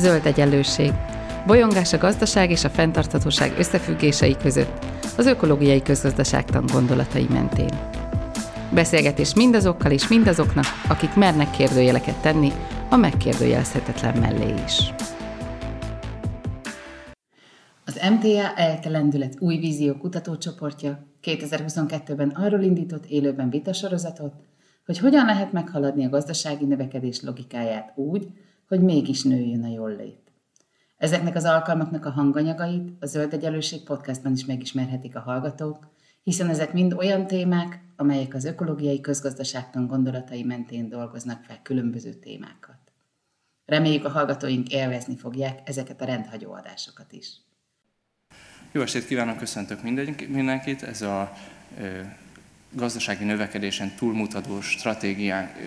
Zöld Egyelőség. Bolyongás a gazdaság és a fenntarthatóság összefüggései között, az ökológiai közgazdaságtan gondolatai mentén. Beszélgetés mindazokkal és mindazoknak, akik mernek kérdőjeleket tenni, a megkérdőjelezhetetlen mellé is. Az MTA Elrendület új vízió kutatócsoportja 2022-ben arról indított élőben vitasorozatot, hogy hogyan lehet meghaladni a gazdasági növekedés logikáját úgy, hogy mégis nőjön a jólét. Ezeknek az alkalmaknak a hanganyagait a Zöld Egyelőség podcastban is megismerhetik a hallgatók, hiszen ezek mind olyan témák, amelyek az ökológiai közgazdaságtan gondolatai mentén dolgoznak fel különböző témákat. Reméljük, a hallgatóink élvezni fogják ezeket a rendhagyó adásokat is. Jó estét kívánok, köszöntök mindenkit! Ez a gazdasági növekedésen túlmutató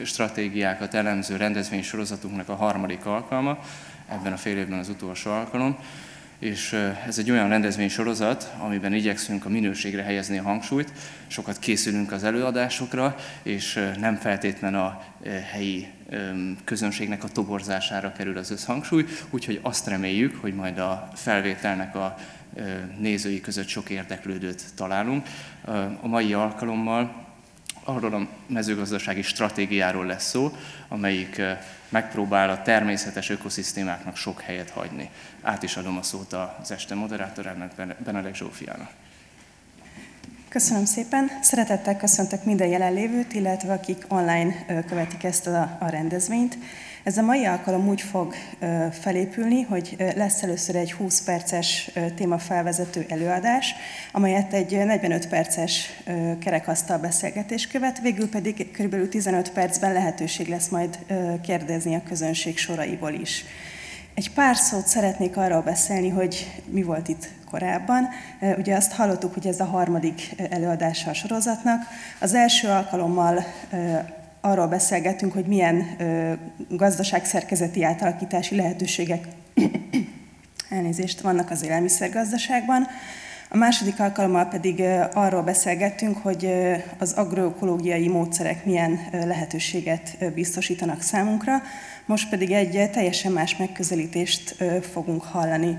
stratégiákat elemző rendezvénysorozatunknak a harmadik alkalma, ebben a fél évben az utolsó alkalom. És ez egy olyan rendezvénysorozat, amiben igyekszünk a minőségre helyezni a hangsúlyt, sokat készülünk az előadásokra, és nem feltétlen a helyi közönségnek a toborzására kerül az összhangsúly, úgyhogy azt reméljük, hogy majd a felvételnek a nézői között sok érdeklődőt találunk. A mai alkalommal arról a mezőgazdasági stratégiáról lesz szó, amelyik megpróbál a természetes ökoszisztémáknak sok helyet hagyni. Át is adom a szót az este moderátorának, Ben-Zsófiának. Köszönöm szépen. Szeretettel köszöntök minden jelenlévőt, illetve akik online követik ezt a rendezvényt. Ez a mai alkalom úgy fog felépülni, hogy lesz először egy 20 perces témafelvezető előadás, amelyet egy 45 perces kerekasztal beszélgetés követ, végül pedig kb. 15 percben lehetőség lesz majd kérdezni a közönség soraiból is. Egy pár szót szeretnék arról beszélni, hogy mi volt itt korábban. Ugye azt hallottuk, hogy ez a harmadik előadása a sorozatnak. Az első alkalommal arról beszélgetünk, hogy milyen gazdaságszerkezeti átalakítási lehetőségek elnézést vannak az élelmiszergazdaságban. A második alkalommal pedig arról beszélgettünk, hogy az agroökológiai módszerek milyen lehetőséget biztosítanak számunkra, most pedig egy teljesen más megközelítést fogunk hallani.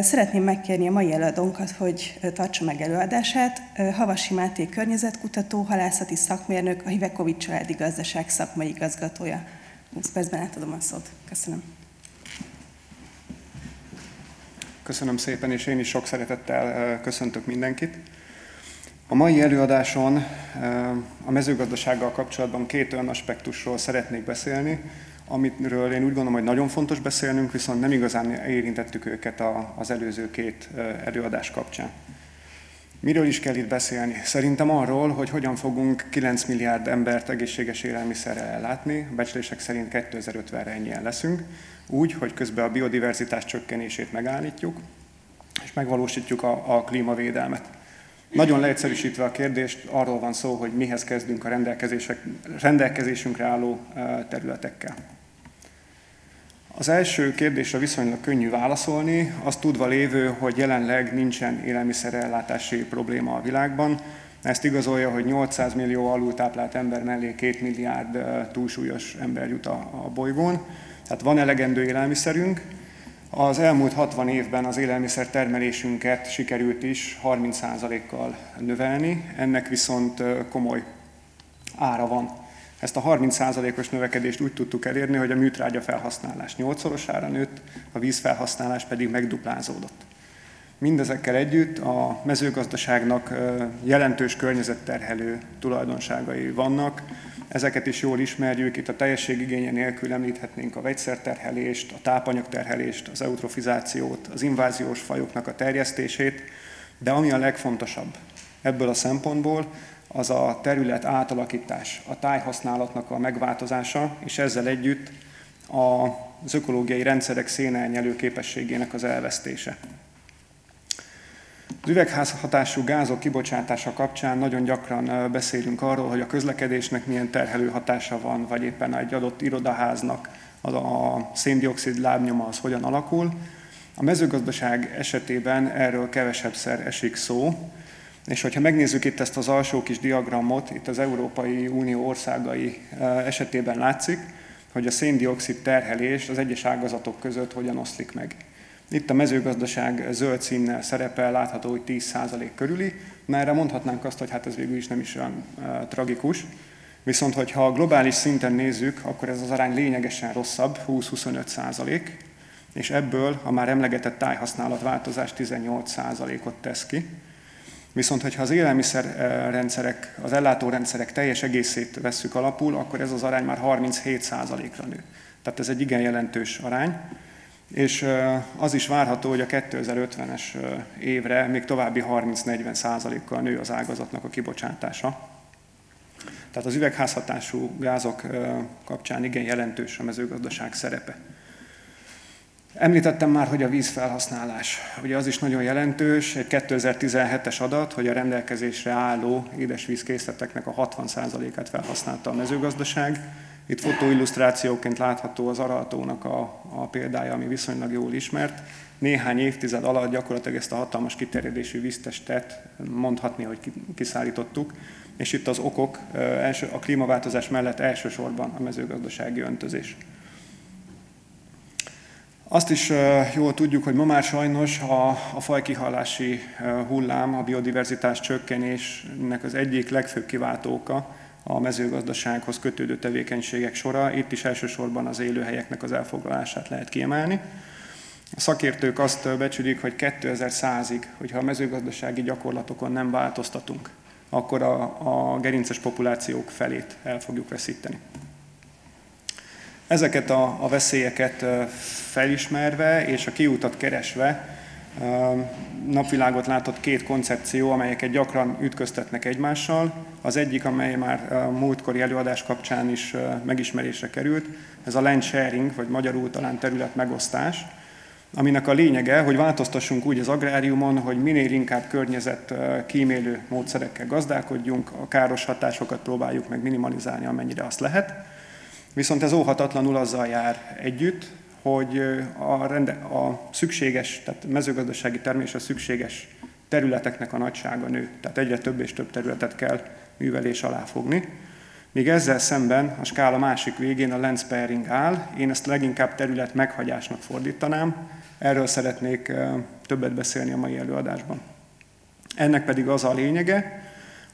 Szeretném megkérni a mai előadónkat, hogy tartsa meg előadását. Havasi Máté környezetkutató, halászati szakmérnök, a Hivekovic Családi Gazdaság szakmai igazgatója. 20 percben átadom a szót. Köszönöm. Köszönöm szépen, és én is sok szeretettel köszöntök mindenkit. A mai előadáson a mezőgazdasággal kapcsolatban két olyan aspektusról szeretnék beszélni, amiről én úgy gondolom, hogy nagyon fontos beszélnünk, viszont nem igazán érintettük őket az előző két előadás kapcsán. Miről is kell itt beszélni? Szerintem arról, hogy hogyan fogunk 9 milliárd embert egészséges élelmiszerrel ellátni, a becslések szerint 2050-re ennyien leszünk, úgy, hogy közben a biodiverzitás csökkenését megállítjuk, és megvalósítjuk a klímavédelmet. Nagyon leegyszerűsítve a kérdést, arról van szó, hogy mihez kezdünk a rendelkezésünkre álló területekkel. Az első kérdésre viszonylag könnyű válaszolni, azt tudva lévő, hogy jelenleg nincsen élelmiszerellátási probléma a világban. Ezt igazolja, hogy 800 millió alultáplált ember mellé 2 milliárd túlsúlyos ember jut a bolygón. Tehát van elegendő élelmiszerünk. Az elmúlt 60 évben az élelmiszer termelésünket sikerült is 30%-kal növelni, ennek viszont komoly ára van. Ezt a 30%-os növekedést úgy tudtuk elérni, hogy a műtrágya felhasználás 8-szorosára nőtt, a vízfelhasználás pedig megduplázódott. Mindezekkel együtt a mezőgazdaságnak jelentős környezetterhelő tulajdonságai vannak. Ezeket is jól ismerjük, itt a teljességigénye nélkül említhetnénk a vegyszerterhelést, a tápanyagterhelést, az eutrofizációt, az inváziós fajoknak a terjesztését, de ami a legfontosabb ebből a szempontból, az a terület átalakítás, a tájhasználatnak a megváltozása, és ezzel együtt az ökológiai rendszerek szénelnyelő képességének az elvesztése. Az üvegházhatású gázok kibocsátása kapcsán nagyon gyakran beszélünk arról, hogy a közlekedésnek milyen terhelő hatása van, vagy éppen egy adott irodaháznak a széndioxid lábnyoma az hogyan alakul. A mezőgazdaság esetében erről kevesebbszer esik szó, és hogyha megnézzük itt ezt az alsó kis diagramot, itt az Európai Unió országai esetében látszik, hogy a szén-dioxid terhelés az egyes ágazatok között hogyan oszlik meg. Itt a mezőgazdaság zöld színnel szerepel, látható, hogy 10% körüli, már erre mondhatnánk azt, hogy hát ez végül is nem is olyan tragikus. Viszont, hogyha globális szinten nézzük, akkor ez az arány lényegesen rosszabb, 20-25%, és ebből a már emlegetett tájhasználat változás 18%-ot tesz ki. Viszont, hogyha az élelmiszerrendszerek, az ellátórendszerek teljes egészét vesszük alapul, akkor ez az arány már 37%-ra nő. Tehát ez egy igen jelentős arány. És az is várható, hogy a 2050-es évre még további 30-40%-kal nő az ágazatnak a kibocsátása. Tehát az üvegházhatású gázok kapcsán igen jelentős a mezőgazdaság szerepe. Említettem már, hogy a vízfelhasználás. Ugye az is nagyon jelentős, egy 2017-es adat, hogy a rendelkezésre álló édesvízkészleteknek a 60%-át felhasználta a mezőgazdaság. Itt fotóillusztrációként látható az Araltónak a példája, ami viszonylag jól ismert. Néhány évtized alatt gyakorlatilag ezt a hatalmas kiterjedésű víztestet mondhatni, hogy kiszállítottuk. És itt az okok a klímaváltozás mellett elsősorban a mezőgazdasági öntözés. Azt is jól tudjuk, hogy ma már sajnos a fajkihallási hullám, a biodiverzitás csökkenésnek az egyik legfőbb kiváltó oka a mezőgazdasághoz kötődő tevékenységek sora. Itt is elsősorban az élőhelyeknek az elfoglalását lehet kiemelni. A szakértők azt becsülik, hogy 2100-ig, hogyha a mezőgazdasági gyakorlatokon nem változtatunk, akkor a gerinces populációk felét el fogjuk veszíteni. Ezeket a veszélyeket felismerve és a kiutat keresve napvilágot látott két koncepció, amelyeket gyakran ütköztetnek egymással. Az egyik, amely már a múltkori előadás kapcsán is megismerésre került, ez a land sharing, vagy magyarul talán terület megosztás, aminek a lényege, hogy változtassunk úgy az agráriumon, hogy minél inkább környezetkímélő módszerekkel gazdálkodjunk, a káros hatásokat próbáljuk meg minimalizálni, amennyire azt lehet. Viszont ez óhatatlanul azzal jár együtt, hogy a szükséges, tehát mezőgazdasági termésre szükséges területeknek a nagysága nő. Tehát egyre több és több területet kell művelés alá fogni. Míg ezzel szemben a skála másik végén a land sparing áll, én ezt leginkább terület meghagyásnak fordítanám, erről szeretnék többet beszélni a mai előadásban. Ennek pedig az a lényege,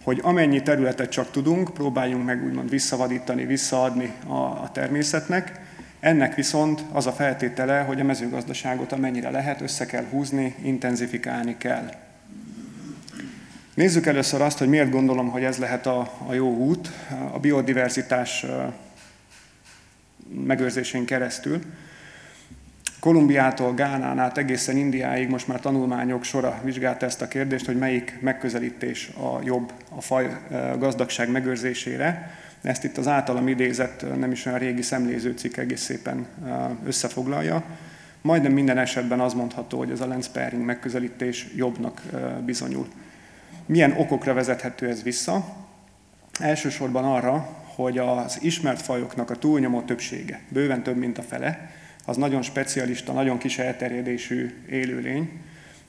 hogy amennyi területet csak tudunk, próbáljunk meg úgymond visszavadítani, visszaadni a természetnek, ennek viszont az a feltétele, hogy a mezőgazdaságot amennyire lehet, össze kell húzni, intenzifikálni kell. Nézzük először azt, hogy miért gondolom, hogy ez lehet a jó út a biodiverzitás megőrzésén keresztül. Kolumbiától Gánán át egészen Indiáig most már tanulmányok sora vizsgálta ezt a kérdést, hogy melyik megközelítés a jobb a faj gazdagság megőrzésére. Ezt itt az általam idézett, nem is olyan régi szemlézőcikk egész szépen összefoglalja. Majdnem minden esetben az mondható, hogy ez a land sparing megközelítés jobbnak bizonyul. Milyen okokra vezethető ez vissza? Elsősorban arra, hogy az ismert fajoknak a túlnyomó többsége, bőven több, mint a fele, az nagyon specialista, nagyon kis elterjedésű élőlény,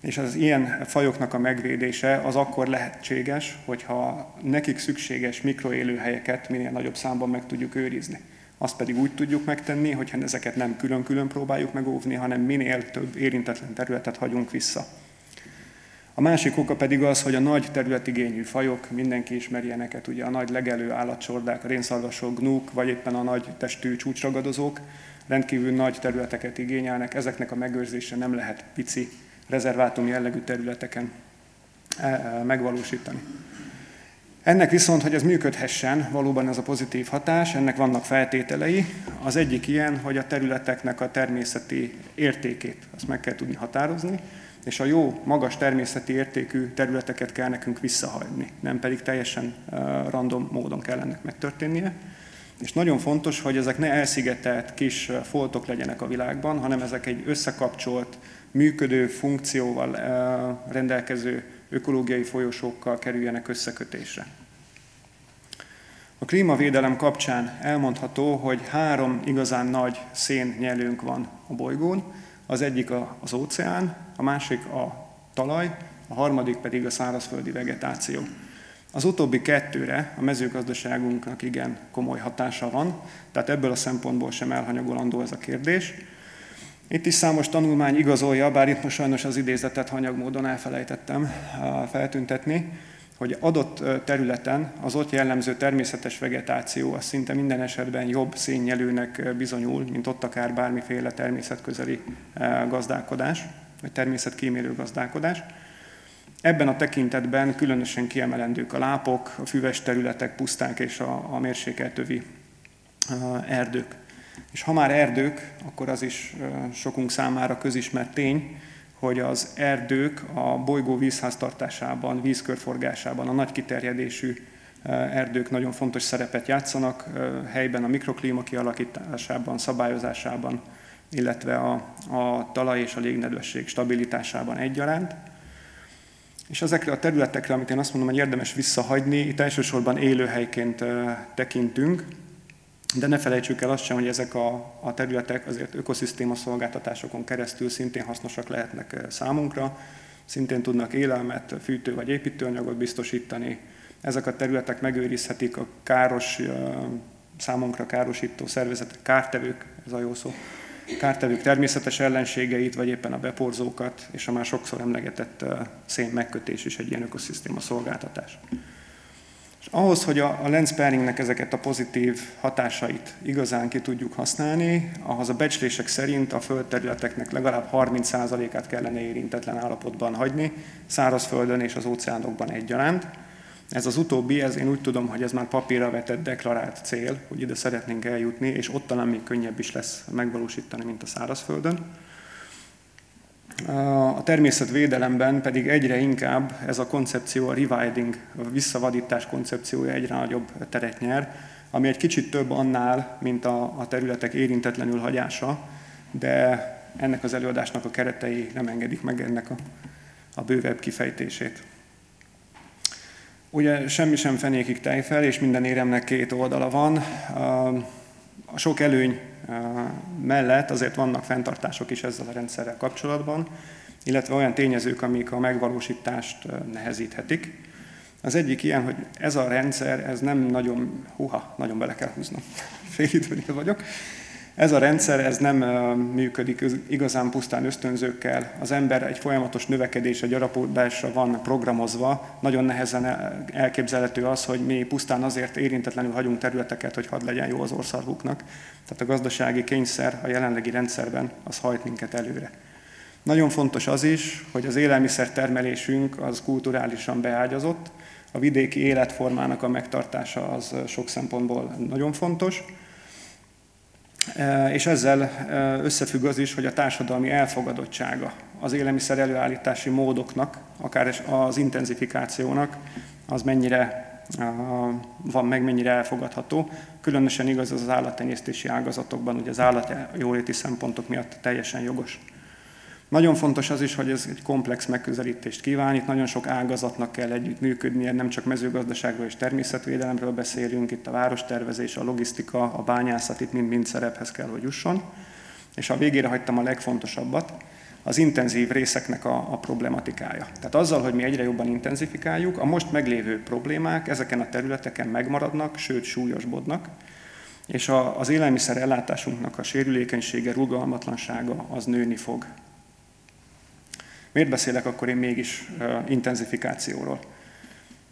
és az ilyen fajoknak a megvédése az akkor lehetséges, hogyha nekik szükséges mikroélőhelyeket minél nagyobb számban meg tudjuk őrizni. Azt pedig úgy tudjuk megtenni, hogyha ezeket nem külön-külön próbáljuk megóvni, hanem minél több érintetlen területet hagyunk vissza. A másik oka pedig az, hogy a nagy területigényű fajok, mindenki ismeri ilyeneket, ugye a nagy legelő állatcsordák, a rénszarvasok, gnúk, vagy éppen a nagy testű csúcsragadozók rendkívül nagy területeket igényelnek, ezeknek a megőrzése nem lehet pici rezervátum jellegű területeken megvalósítani. Ennek viszont, hogy ez működhessen, valóban ez a pozitív hatás, ennek vannak feltételei. Az egyik ilyen, hogy a területeknek a természeti értékét, azt meg kell tudni határozni, és a jó, magas természeti értékű területeket kell nekünk visszahagyni, nem pedig teljesen random módon kell ennek megtörténnie. És nagyon fontos, hogy ezek ne elszigetelt kis foltok legyenek a világban, hanem ezek egy összekapcsolt, működő funkcióval rendelkező ökológiai folyosókkal kerüljenek összekötésre. A klímavédelem kapcsán elmondható, hogy három igazán nagy szénnyelőnk van a bolygón. Az egyik az óceán, a másik a talaj, a harmadik pedig a szárazföldi vegetáció. Az utóbbi kettőre a mezőgazdaságunknak igen komoly hatása van, tehát ebből a szempontból sem elhanyagolandó ez a kérdés. Itt is számos tanulmány igazolja, bár itt most sajnos az idézetet hanyagmódon elfelejtettem feltüntetni, hogy adott területen az ott jellemző természetes vegetáció az szinte minden esetben jobb színnyelőnek bizonyul, mint ott akár bármiféle természetközeli gazdálkodás, vagy természetkímélő gazdálkodás. Ebben a tekintetben különösen kiemelendők a lápok, a füves területek, puszták és a mérsékelt övi erdők. És ha már erdők, akkor az is sokunk számára közismert tény, hogy az erdők a bolygó vízháztartásában, vízkörforgásában a nagy kiterjedésű erdők nagyon fontos szerepet játszanak, helyben a mikroklíma kialakításában, szabályozásában, illetve a talaj és a légnedvesség stabilitásában egyaránt. És ezekre a területekre, amit én azt mondom, hogy érdemes visszahagyni, itt elsősorban élőhelyként tekintünk, de ne felejtsük el azt sem, hogy ezek a területek azért ökoszisztéma szolgáltatásokon keresztül szintén hasznosak lehetnek számunkra, szintén tudnak élelmet, fűtő vagy építőanyagot biztosítani. Ezek a területek megőrizhetik a számunkra károsító szervezetek, kártevők, ez a jó szó, kártevők természetes ellenségeit, vagy éppen a beporzókat, és a már sokszor emlegetett szén megkötés is egy ilyen ökoszisztéma szolgáltatás. És ahhoz, hogy a land sparingnek ezeket a pozitív hatásait igazán ki tudjuk használni, ahhoz a becslések szerint a földterületeknek legalább 30%-át kellene érintetlen állapotban hagyni, szárazföldön és az óceánokban egyaránt. Ez az utóbbi, én úgy tudom, hogy ez már papírra vetett, deklarált cél, hogy ide szeretnénk eljutni, és ott talán még könnyebb is lesz megvalósítani, mint a szárazföldön. A természetvédelemben pedig egyre inkább ez a koncepció, a rewilding, a visszavadítás koncepciója egyre nagyobb teret nyer, ami egy kicsit több annál, mint a területek érintetlenül hagyása, de ennek az előadásnak a keretei nem engedik meg ennek a bővebb kifejtését. Ugye semmi sem fenékig tejfel, és minden éremnek két oldala van. A sok előny mellett azért vannak fenntartások is ezzel a rendszerrel kapcsolatban, illetve olyan tényezők, amik a megvalósítást nehezíthetik. Az egyik ilyen, hogy ez a rendszer, ez nem nagyon, nagyon bele kell húznom, félidőnél vagyok. Ez a rendszer, ez nem működik igazán pusztán ösztönzőkkel. Az ember egy folyamatos növekedésre, gyarapodásra van programozva. Nagyon nehezen elképzelhető az, hogy mi pusztán azért érintetlenül hagyunk területeket, hogy hadd legyen jó az orszarvuknak. Tehát a gazdasági kényszer a jelenlegi rendszerben az hajt minket előre. Nagyon fontos az is, hogy az élelmiszertermelésünk az kulturálisan beágyazott. A vidéki életformának a megtartása az sok szempontból nagyon fontos. És ezzel összefügg az is, hogy a társadalmi elfogadottsága az élelmiszer előállítási módoknak, akár az intenzifikációnak, az mennyire van meg, mennyire elfogadható. Különösen igaz az állattenyésztési ágazatokban, ugye az állatjóléti szempontok miatt teljesen jogos. Nagyon fontos az is, hogy ez egy komplex megközelítést kíván, itt nagyon sok ágazatnak kell együttműködnie, nem csak mezőgazdaságról és természetvédelemről beszélünk, itt a várostervezés, a logisztika, a bányászat, itt mind-mind szerephez kell, hogy jusson. És a végére hagytam a legfontosabbat, az intenzív részeknek a problematikája. Tehát azzal, hogy mi egyre jobban intenzifikáljuk, a most meglévő problémák ezeken a területeken megmaradnak, sőt súlyosbodnak, és az élelmiszer ellátásunknak a sérülékenysége, rugalmatlansága az nőni fog. Miért beszélek akkor én mégis intenzifikációról?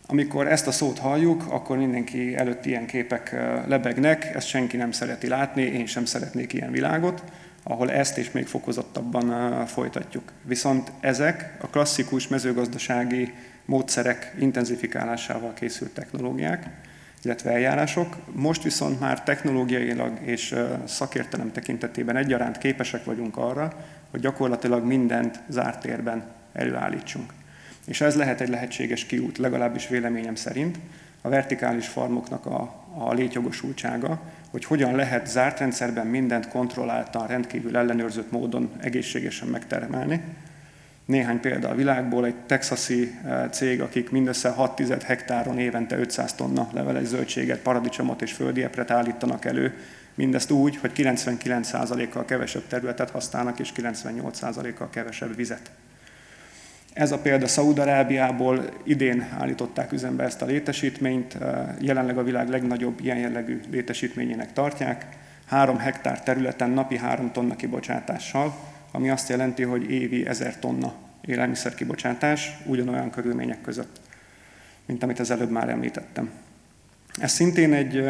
Amikor ezt a szót halljuk, akkor mindenki előtt ilyen képek lebegnek, ezt senki nem szereti látni, én sem szeretnék ilyen világot, ahol ezt és még fokozottabban folytatjuk. Viszont ezek a klasszikus mezőgazdasági módszerek intenzifikálásával készült technológiák, illetve eljárások. Most viszont már technológiailag és szakértelem tekintetében egyaránt képesek vagyunk arra, hogy gyakorlatilag mindent zárt térben előállítsunk. És ez lehet egy lehetséges kiút, legalábbis véleményem szerint, a vertikális farmoknak a létjogosultsága, hogy hogyan lehet zárt rendszerben mindent kontrolláltan, rendkívül ellenőrzött módon egészségesen megtermelni. Néhány példa a világból, egy texasi cég, akik mindössze 6-10 hektáron évente 500 tonna leveles zöldséget, paradicsomot és földiepret állítanak elő, mindezt úgy, hogy 99%-kal kevesebb területet használnak és 98%-kal kevesebb vizet. Ez a példa Szaúd-Arábiából idén állították üzembe ezt a létesítményt, jelenleg a világ legnagyobb ilyen jellegű létesítményének tartják, 3 hektár területen napi 3 tonna kibocsátással, ami azt jelenti, hogy évi 1000 tonna élelmiszerkibocsátás ugyanolyan körülmények között, mint amit az előbb már említettem. Ez szintén egy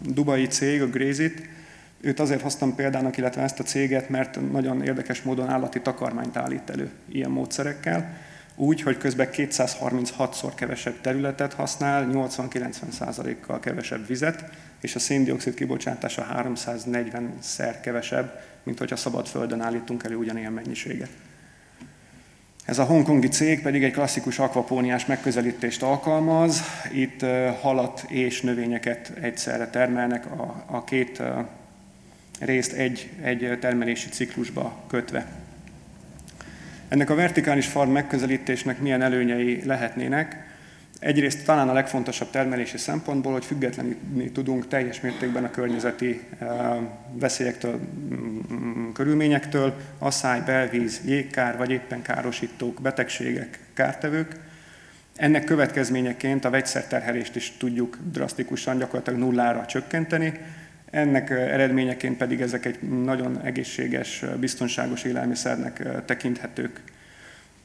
dubai cég, a Grazit. Őt azért hoztam példának, illetve ezt a céget, mert nagyon érdekes módon állati takarmányt állít elő ilyen módszerekkel, úgy, hogy közben 236-szor kevesebb területet használ, 80-90%-kal kevesebb vizet, és a szén-dioxid kibocsátása 340-szer kevesebb, mint hogyha szabadföldön állítunk elő ugyanilyen mennyiséget. Ez a hongkongi cég pedig egy klasszikus akvapóniás megközelítést alkalmaz. Itt halat és növényeket egyszerre termelnek, a két részt egy termelési ciklusba kötve. Ennek a vertikális farm megközelítésnek milyen előnyei lehetnének? Egyrészt talán a legfontosabb termelési szempontból, hogy függetleníteni tudunk teljes mértékben a környezeti veszélyektől, körülményektől, asszály, belvíz, jégkár vagy éppen károsítók, betegségek, kártevők. Ennek következményeként a vegyszerterhelést is tudjuk drasztikusan, gyakorlatilag nullára csökkenteni. Ennek eredményeként pedig ezek egy nagyon egészséges, biztonságos élelmiszernek tekinthetők.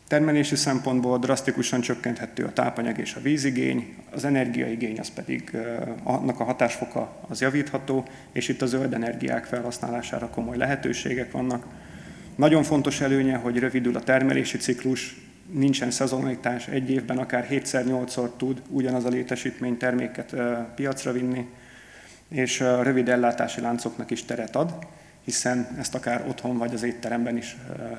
Termelési szempontból drasztikusan csökkenthető a tápanyag és a vízigény, az energiaigény, az pedig annak a hatásfoka az javítható, és itt a zöld energiák felhasználására komoly lehetőségek vannak. Nagyon fontos előnye, hogy rövidül a termelési ciklus, nincsen szezonalitás, egy évben akár 7-8-szor tud ugyanaz a létesítmény terméket piacra vinni, és a rövid ellátási láncoknak is teret ad, hiszen ezt akár otthon vagy az étteremben is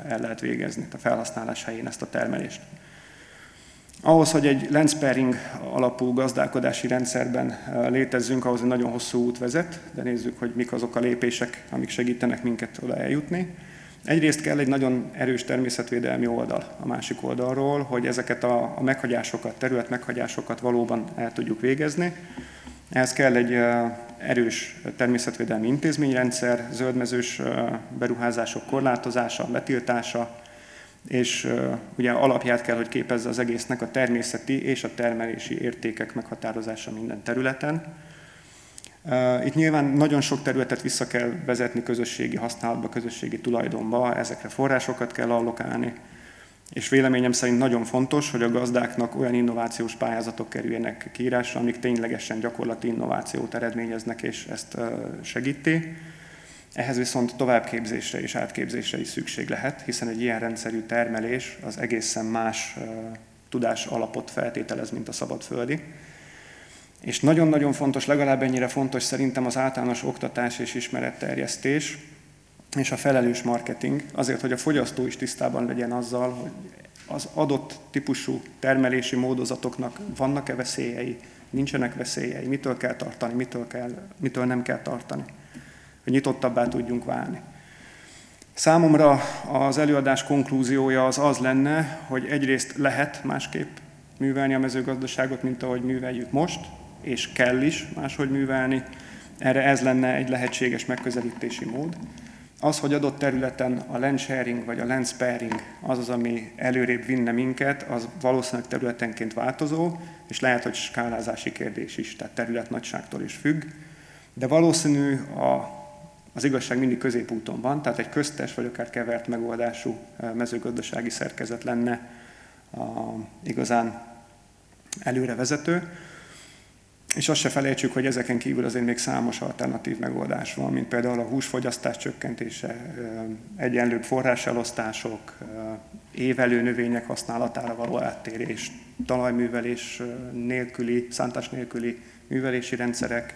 el lehet végezni, a felhasználás helyén ezt a termelést. Ahhoz, hogy egy landsparing alapú gazdálkodási rendszerben létezzünk, ahhoz egy nagyon hosszú út vezet, de nézzük, hogy mik azok a lépések, amik segítenek minket oda eljutni. Egyrészt kell egy nagyon erős természetvédelmi oldal a másik oldalról, hogy ezeket a meghagyásokat, terület meghagyásokat valóban el tudjuk végezni. Ehhez kell egy erős természetvédelmi intézményrendszer, zöldmezős beruházások korlátozása, betiltása, és ugye alapját kell, hogy képezze az egésznek a természeti és a termelési értékek meghatározása minden területen. Itt nyilván nagyon sok területet vissza kell vezetni közösségi használatba, közösségi tulajdonba, ezekre forrásokat kell allokálni, és véleményem szerint nagyon fontos, hogy a gazdáknak olyan innovációs pályázatok kerüljenek kiírásra, amik ténylegesen gyakorlati innovációt eredményeznek, és ezt segíti. Ehhez viszont továbbképzésre és átképzésre is szükség lehet, hiszen egy ilyen rendszerű termelés az egészen más tudás alapot feltételez, mint a szabadföldi. És nagyon-nagyon fontos, legalább ennyire fontos szerintem az általános oktatás és ismeretterjesztés, és a felelős marketing, azért, hogy a fogyasztó is tisztában legyen azzal, hogy az adott típusú termelési módozatoknak vannak-e veszélyei, nincsenek veszélyei, mitől kell tartani, mitől nem kell tartani, hogy nyitottabbá tudjunk válni. Számomra az előadás konklúziója az lenne, hogy egyrészt lehet másképp művelni a mezőgazdaságot, mint ahogy műveljük most, és kell is máshogy művelni, erre ez lenne egy lehetséges megközelítési mód. Az, hogy adott területen a land sharing vagy a land sparing az, ami előrébb vinne minket, az valószínűleg területenként változó, és lehet, hogy skálázási kérdés is, tehát területnagyságtól is függ. De valószínű az igazság mindig középúton van, tehát egy köztes vagy akár kevert megoldású mezőgazdasági szerkezet lenne igazán előrevezető. És azt se felejtsük, hogy ezeken kívül azért még számos alternatív megoldás van, mint például a húsfogyasztás csökkentése, egyenlőbb forráselosztások, évelő növények használatára való áttérés, talajművelés nélküli, szántás nélküli művelési rendszerek.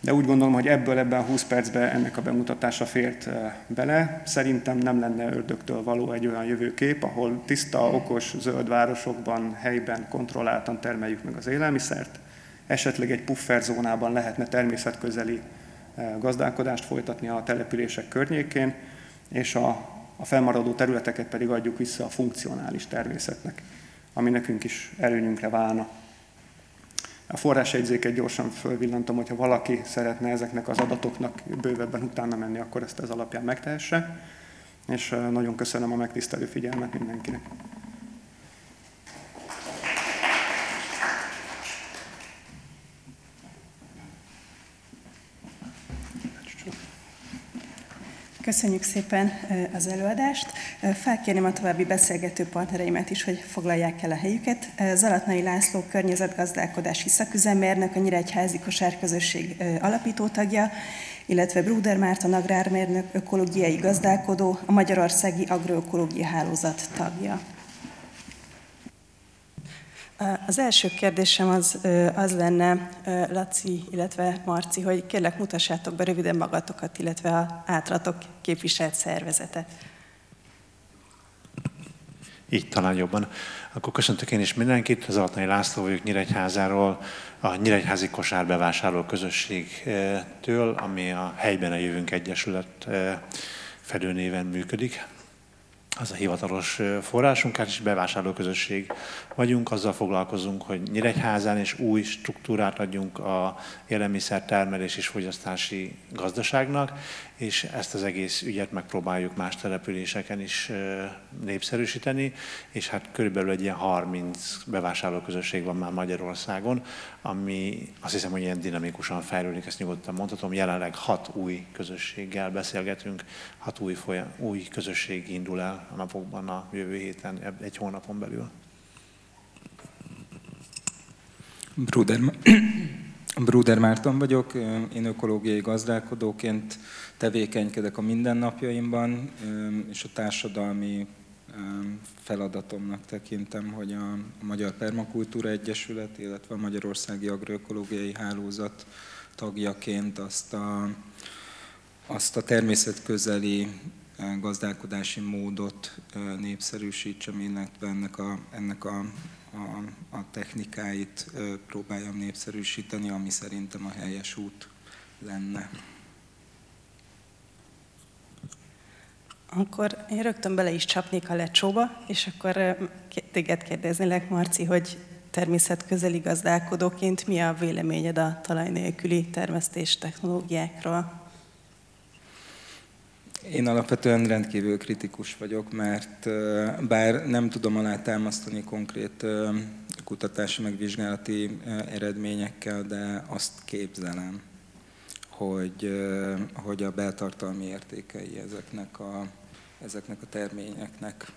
De úgy gondolom, hogy ebben a 20 percben ennek a bemutatása fért bele. Szerintem nem lenne ördögtől való egy olyan jövőkép, ahol tiszta, okos, zöld városokban, helyben, kontrolláltan termeljük meg az élelmiszert. Esetleg egy pufferzónában lehetne természetközeli gazdálkodást folytatni a települések környékén, és a felmaradó területeket pedig adjuk vissza a funkcionális természetnek, ami nekünk is előnyünkre válna. A forrásjegyzéket gyorsan fölvillantom, hogyha valaki szeretne ezeknek az adatoknak bővebben utána menni, akkor ezt ez alapján megtehesse, és nagyon köszönöm a megtisztelő figyelmet mindenkinek. Köszönjük szépen az előadást. Felkérném a további beszélgető partnereimet is, hogy foglalják el a helyüket. Zalatnai László környezetgazdálkodási szaküzemmérnök, a Nyíregyházi Kosárközösség alapítótagja, illetve Bruder Márton agrármérnök, ökológiai gazdálkodó, a Magyarországi Agroökológiai Hálózat tagja. Az első kérdésem az lenne, Laci, illetve Marci, hogy kérlek mutassátok be röviden magatokat, illetve az általatok képviselt szervezetet. Így talán jobban. Akkor köszöntök én is mindenkit. Zalatnai László vagyok Nyíregyházáról, a Nyíregyházi Kosárbevásárló Közösségtől, ami a Helyben a Jövünk Egyesület fedőnéven működik. Az a hivatalos forrásunk, és bevásárlóközösség vagyunk, azzal foglalkozunk, hogy Nyíregyházán és új struktúrát adjunk a élelmiszertermelés és fogyasztási gazdaságnak, és ezt az egész ügyet megpróbáljuk más településeken is népszerűsíteni, és hát körülbelül egy ilyen 30 bevásárlóközösség van már Magyarországon, ami azt hiszem, hogy ilyen dinamikusan fejlődik, ezt nyugodtan mondhatom, jelenleg 6 új közösséggel beszélgetünk, 6 új közösség indul el a napokban, a jövő héten, egy hónapon belül. Bruder Márton vagyok, én ökológiai gazdálkodóként tevékenykedek a mindennapjaimban, és a társadalmi feladatomnak tekintem, hogy a Magyar Permakultúra Egyesület, illetve a Magyarországi Agroökológiai Hálózat tagjaként azt a természetközeli gazdálkodási módot népszerűsítsem, illetve ennek a technikáit próbáljam népszerűsíteni, ami szerintem a helyes út lenne. Akkor én rögtön bele is csapnék a lecsóba, és akkor téged kérdeznélek, Marci, hogy természetközeli gazdálkodóként mi a véleményed a talaj nélküli termesztés technológiákról? Én alapvetően rendkívül kritikus vagyok, mert bár nem tudom alátámasztani konkrét kutatási megvizsgálati eredményekkel, de azt képzelem, hogy a beltartalmi értékei ezeknek a terményeknek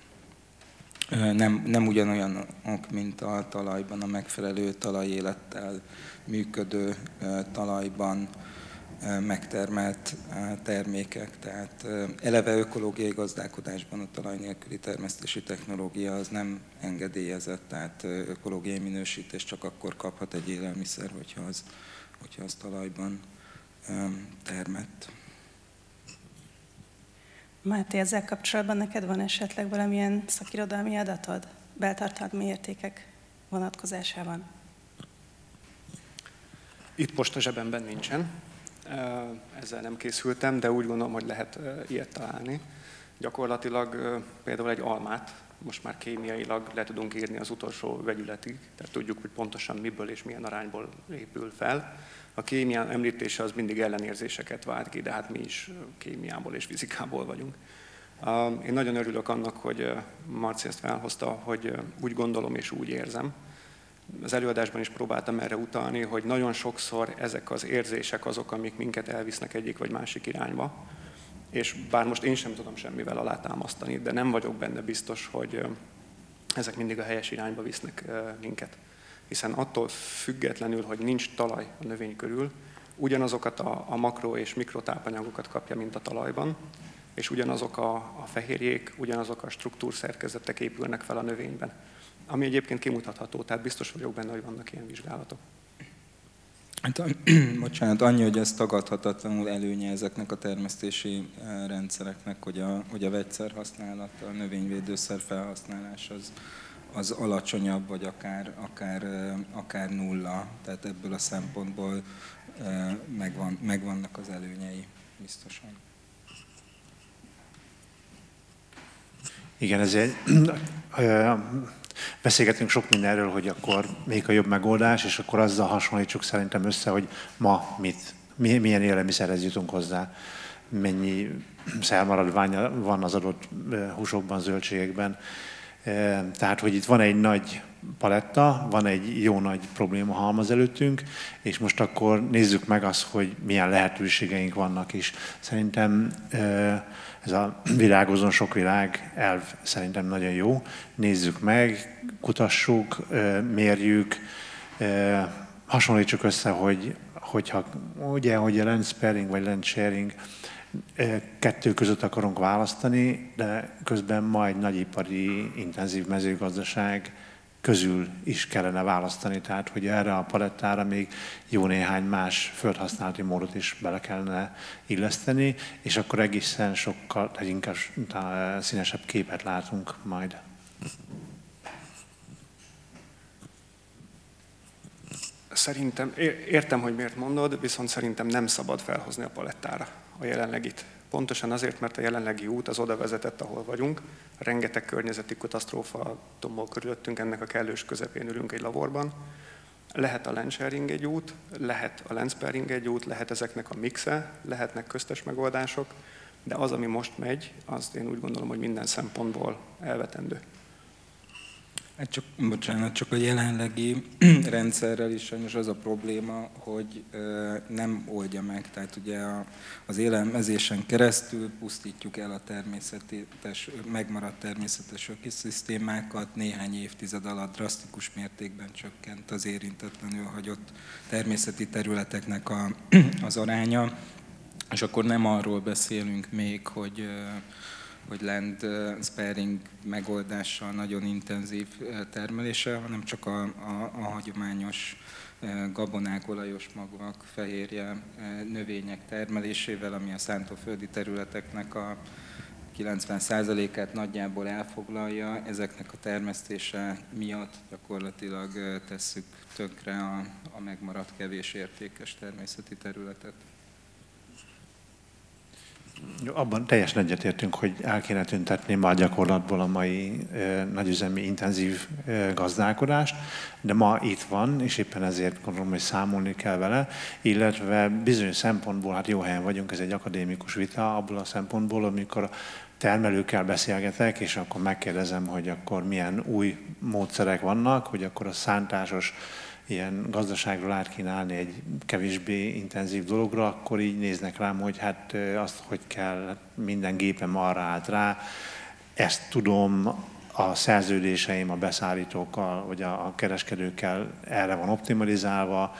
nem ugyanolyanok, mint a talajban, a megfelelő talajélettel működő talajban megtermelt termékek. Tehát eleve ökológiai gazdálkodásban a talaj nélküli termesztési technológia az nem engedélyezett, tehát ökológiai minősítés csak akkor kaphat egy élelmiszer, hogyha az talajban termett. Máté, ezzel kapcsolatban neked van esetleg valamilyen szakirodalmi adatod beltartalmi értékek vonatkozásában? Itt most a zsebemben nincsen. Ezzel nem készültem, de úgy gondolom, hogy lehet ilyet találni. Gyakorlatilag például egy almát most már kémiailag le tudunk írni az utolsó vegyületig, tehát tudjuk, hogy pontosan miből és milyen arányból épül fel. A kémia említése az mindig ellenérzéseket vált ki, de hát mi is kémiából és fizikából vagyunk. Én nagyon örülök annak, hogy Marci ezt felhozta, hogy úgy gondolom és úgy érzem. Az előadásban is próbáltam erre utalni, hogy nagyon sokszor ezek az érzések azok, amik minket elvisznek egyik vagy másik irányba. És bár most én sem tudom semmivel alátámasztani, de nem vagyok benne biztos, hogy ezek mindig a helyes irányba visznek minket. Hiszen attól függetlenül, hogy nincs talaj a növény körül, ugyanazokat a makro- és mikrotápanyagokat kapja, mint a talajban, és ugyanazok a fehérjék, ugyanazok a struktúrszerkezetek épülnek fel a növényben. Ami egyébként kimutatható, tehát biztos vagyok benne, hogy vannak ilyen vizsgálatok. Hát, bocsánat, annyi, hogy ez tagadhatatlanul előnye ezeknek a termesztési rendszereknek, hogy a vegyszer használata, a növényvédőszer felhasználás az alacsonyabb, vagy akár nulla. Tehát ebből a szempontból megvannak az előnyei biztosan. Igen, ezért beszélgetünk sok mindenről, hogy akkor melyik a jobb megoldás, és akkor azzal hasonlítsuk szerintem össze, hogy ma milyen élelmiszerhez jutunk hozzá, mennyi szermaradványa van az adott húsokban, zöldségekben. Tehát, hogy itt van egy nagy paletta, van egy jó nagy problémahalmaz előttünk, és most akkor nézzük meg azt, hogy milyen lehetőségeink vannak is. Szerintem Ez a virágozon sok virág elv szerintem nagyon jó. Nézzük meg, kutassuk, mérjük, hasonlítsuk össze, hogyha ugye, hogy a land sparing vagy land sharing, kettő között akarunk választani, de közben ma egy nagyipari, intenzív mezőgazdaság közül is kellene választani. Tehát, hogy erre a palettára még jó néhány más földhasználati módot is bele kellene illeszteni, és akkor egészen sokkal, egy inkább színesebb képet látunk majd. Szerintem, értem, hogy miért mondod, viszont szerintem nem szabad felhozni a palettára a jelenlegit. Pontosan azért, mert a jelenlegi út az oda vezetett, ahol vagyunk. Rengeteg környezeti katasztrófa tombol körülöttünk, ennek a kellős közepén ülünk egy laborban. Lehet a land sharing egy út, lehet a land sparing egy út, lehet ezeknek a mixe, lehetnek köztes megoldások, de az, ami most megy, azt én úgy gondolom, hogy minden szempontból elvetendő. Hát csak, bocsánat, csak a jelenlegi rendszerrel is sajnos az a probléma, hogy nem oldja meg. Tehát ugye az élelmezésen keresztül pusztítjuk el a természetes, megmaradt természetes ökoszisztémákat. Néhány évtized alatt drasztikus mértékben csökkent az érintetlenül hagyott természeti területeknek az aránya. És akkor nem arról beszélünk még, hogy land sparing megoldással, nagyon intenzív termeléssel, hanem csak a hagyományos gabonák, olajos magvak, fehérje növények termelésével, ami a szántóföldi területeknek a 90%-át nagyjából elfoglalja. Ezeknek a termesztése miatt gyakorlatilag tesszük tönkre a megmaradt kevés értékes természeti területet. Abban teljesen egyetértünk, hogy el kéne tüntetni már gyakorlatból a mai nagyüzemi intenzív gazdálkodást, de ma itt van, és éppen ezért gondolom, hogy számolni kell vele, illetve bizonyos szempontból, hát jó helyen vagyunk, ez egy akadémikus vita, abból a szempontból, amikor termelőkkel beszélgetek, és akkor megkérdezem, hogy akkor milyen új módszerek vannak, hogy akkor a szántásos ilyen gazdaságról átkínálni egy kevésbé intenzív dologra, akkor így néznek rám, hogy hát azt, hogy kell, minden gépem arra állt rá, ezt tudom, a szerződéseim a beszállítókkal, vagy a kereskedőkkel erre van optimalizálva,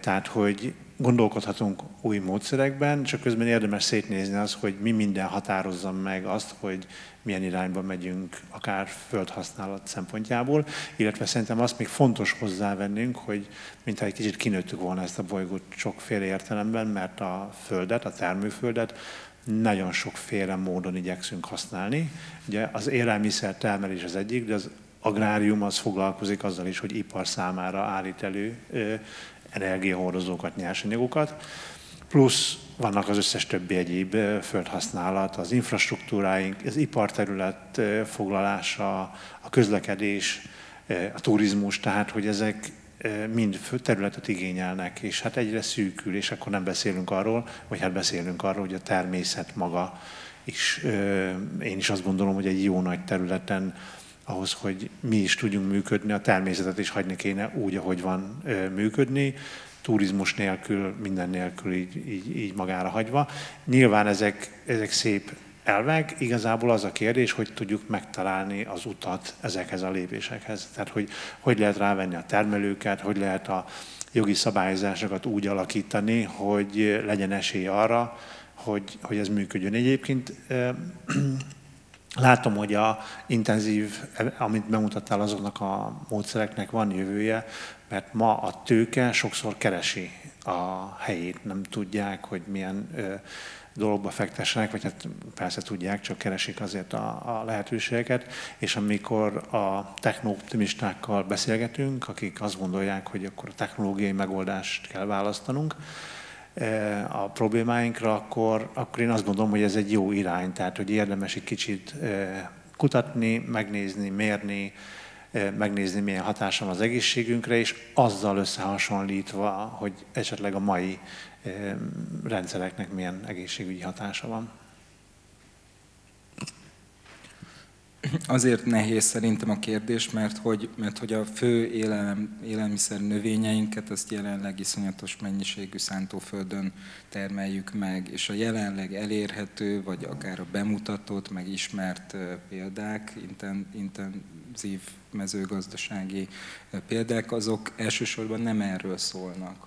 tehát hogy gondolkodhatunk új módszerekben, csak közben érdemes szétnézni azt, hogy mi minden határozza meg azt, hogy milyen irányba megyünk, akár földhasználat szempontjából, illetve szerintem azt még fontos hozzávennünk, hogy mintha egy kicsit kinőttük volna ezt a bolygót sokféle értelemben, mert a földet, a termőföldet nagyon sokféle módon igyekszünk használni. Ugye az élelmiszer termelés az egyik, de az agrárium az foglalkozik azzal is, hogy ipar számára állít elő energiahordozókat, nyersanyagokat, plusz vannak az összes többi egyéb földhasználat, az infrastruktúráink, az iparterület foglalása, a közlekedés, a turizmus, tehát hogy ezek mind területet igényelnek, és hát egyre szűkül, és akkor nem beszélünk arról, vagy hát beszélünk arról, hogy a természet maga is, én is azt gondolom, hogy egy jó nagy területen ahhoz, hogy mi is tudjunk működni, a természetet is hagyni kéne úgy, ahogy van működni, turizmus nélkül, minden nélkül így magára hagyva. Nyilván ezek szép elvek, igazából az a kérdés, hogy tudjuk megtalálni az utat ezekhez a lépésekhez. Tehát, hogy lehet rávenni a termelőket, hogy lehet a jogi szabályozásokat úgy alakítani, hogy legyen esély arra, hogy ez működjön. Egyébként látom, hogy a intenzív, amit bemutattál, azoknak a módszereknek van jövője, mert ma a tőke sokszor keresi a helyét. Nem tudják, hogy milyen dologba fektessenek, vagy hát persze tudják, csak keresik azért a lehetőségeket. És amikor a techno-optimistákkal beszélgetünk, akik azt gondolják, hogy akkor a technológiai megoldást kell választanunk a problémáinkra, akkor én azt gondolom, hogy ez egy jó irány. Tehát, hogy érdemes egy kicsit kutatni, megnézni, mérni, megnézni, milyen hatása van az egészségünkre, és azzal összehasonlítva, hogy esetleg a mai rendszereknek milyen egészségügyi hatása van. Azért nehéz szerintem a kérdés, mert hogy a fő élelmiszer növényeinket azt jelenleg iszonyatos mennyiségű szántóföldön termeljük meg, és a jelenleg elérhető, vagy akár a bemutatott, meg ismert példák, intenzív mezőgazdasági példák, azok elsősorban nem erről szólnak,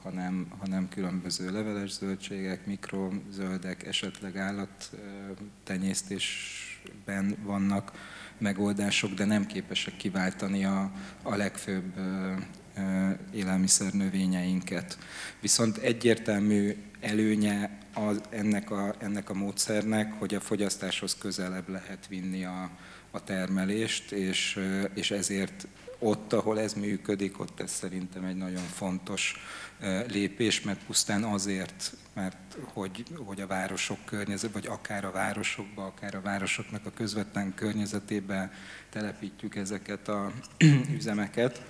hanem különböző leveles zöldségek, mikrozöldek, esetleg állattenyésztésben vannak megoldások, de nem képesek kiváltani a legfőbb élelmiszer növényeinket. Viszont egyértelmű előnye ennek a módszernek, hogy a fogyasztáshoz közelebb lehet vinni a termelést, és ezért ott, ahol ez működik, ott ez szerintem egy nagyon fontos lépés, mert pusztán azért, mert hogy a városok környezet, vagy akár a városokba, akár a városoknak a közvetlen környezetében telepítjük ezeket a üzemeket,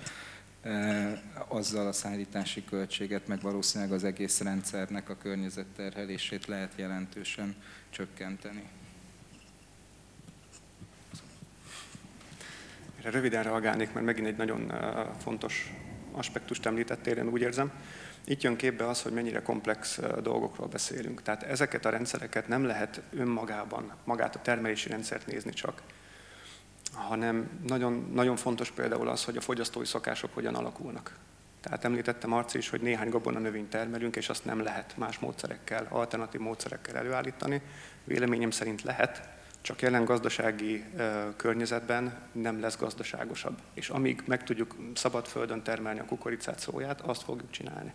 azzal a szállítási költséget, meg valószínűleg az egész rendszernek a környezetterhelését lehet jelentősen csökkenteni. Röviden reagálnék, mert megint egy nagyon fontos aspektust említettél, én úgy érzem. Itt jön képbe az, hogy mennyire komplex dolgokról beszélünk. Tehát ezeket a rendszereket nem lehet önmagában, magát a termelési rendszert nézni csak, hanem nagyon, nagyon fontos például az, hogy a fogyasztói szokások hogyan alakulnak. Tehát említette Marci is, hogy néhány gabonanövényt termelünk, és azt nem lehet más módszerekkel, alternatív módszerekkel előállítani. Véleményem szerint lehet, csak jelen gazdasági környezetben nem lesz gazdaságosabb. És amíg meg tudjuk szabadföldön termelni a kukoricát, szóját, azt fogjuk csinálni.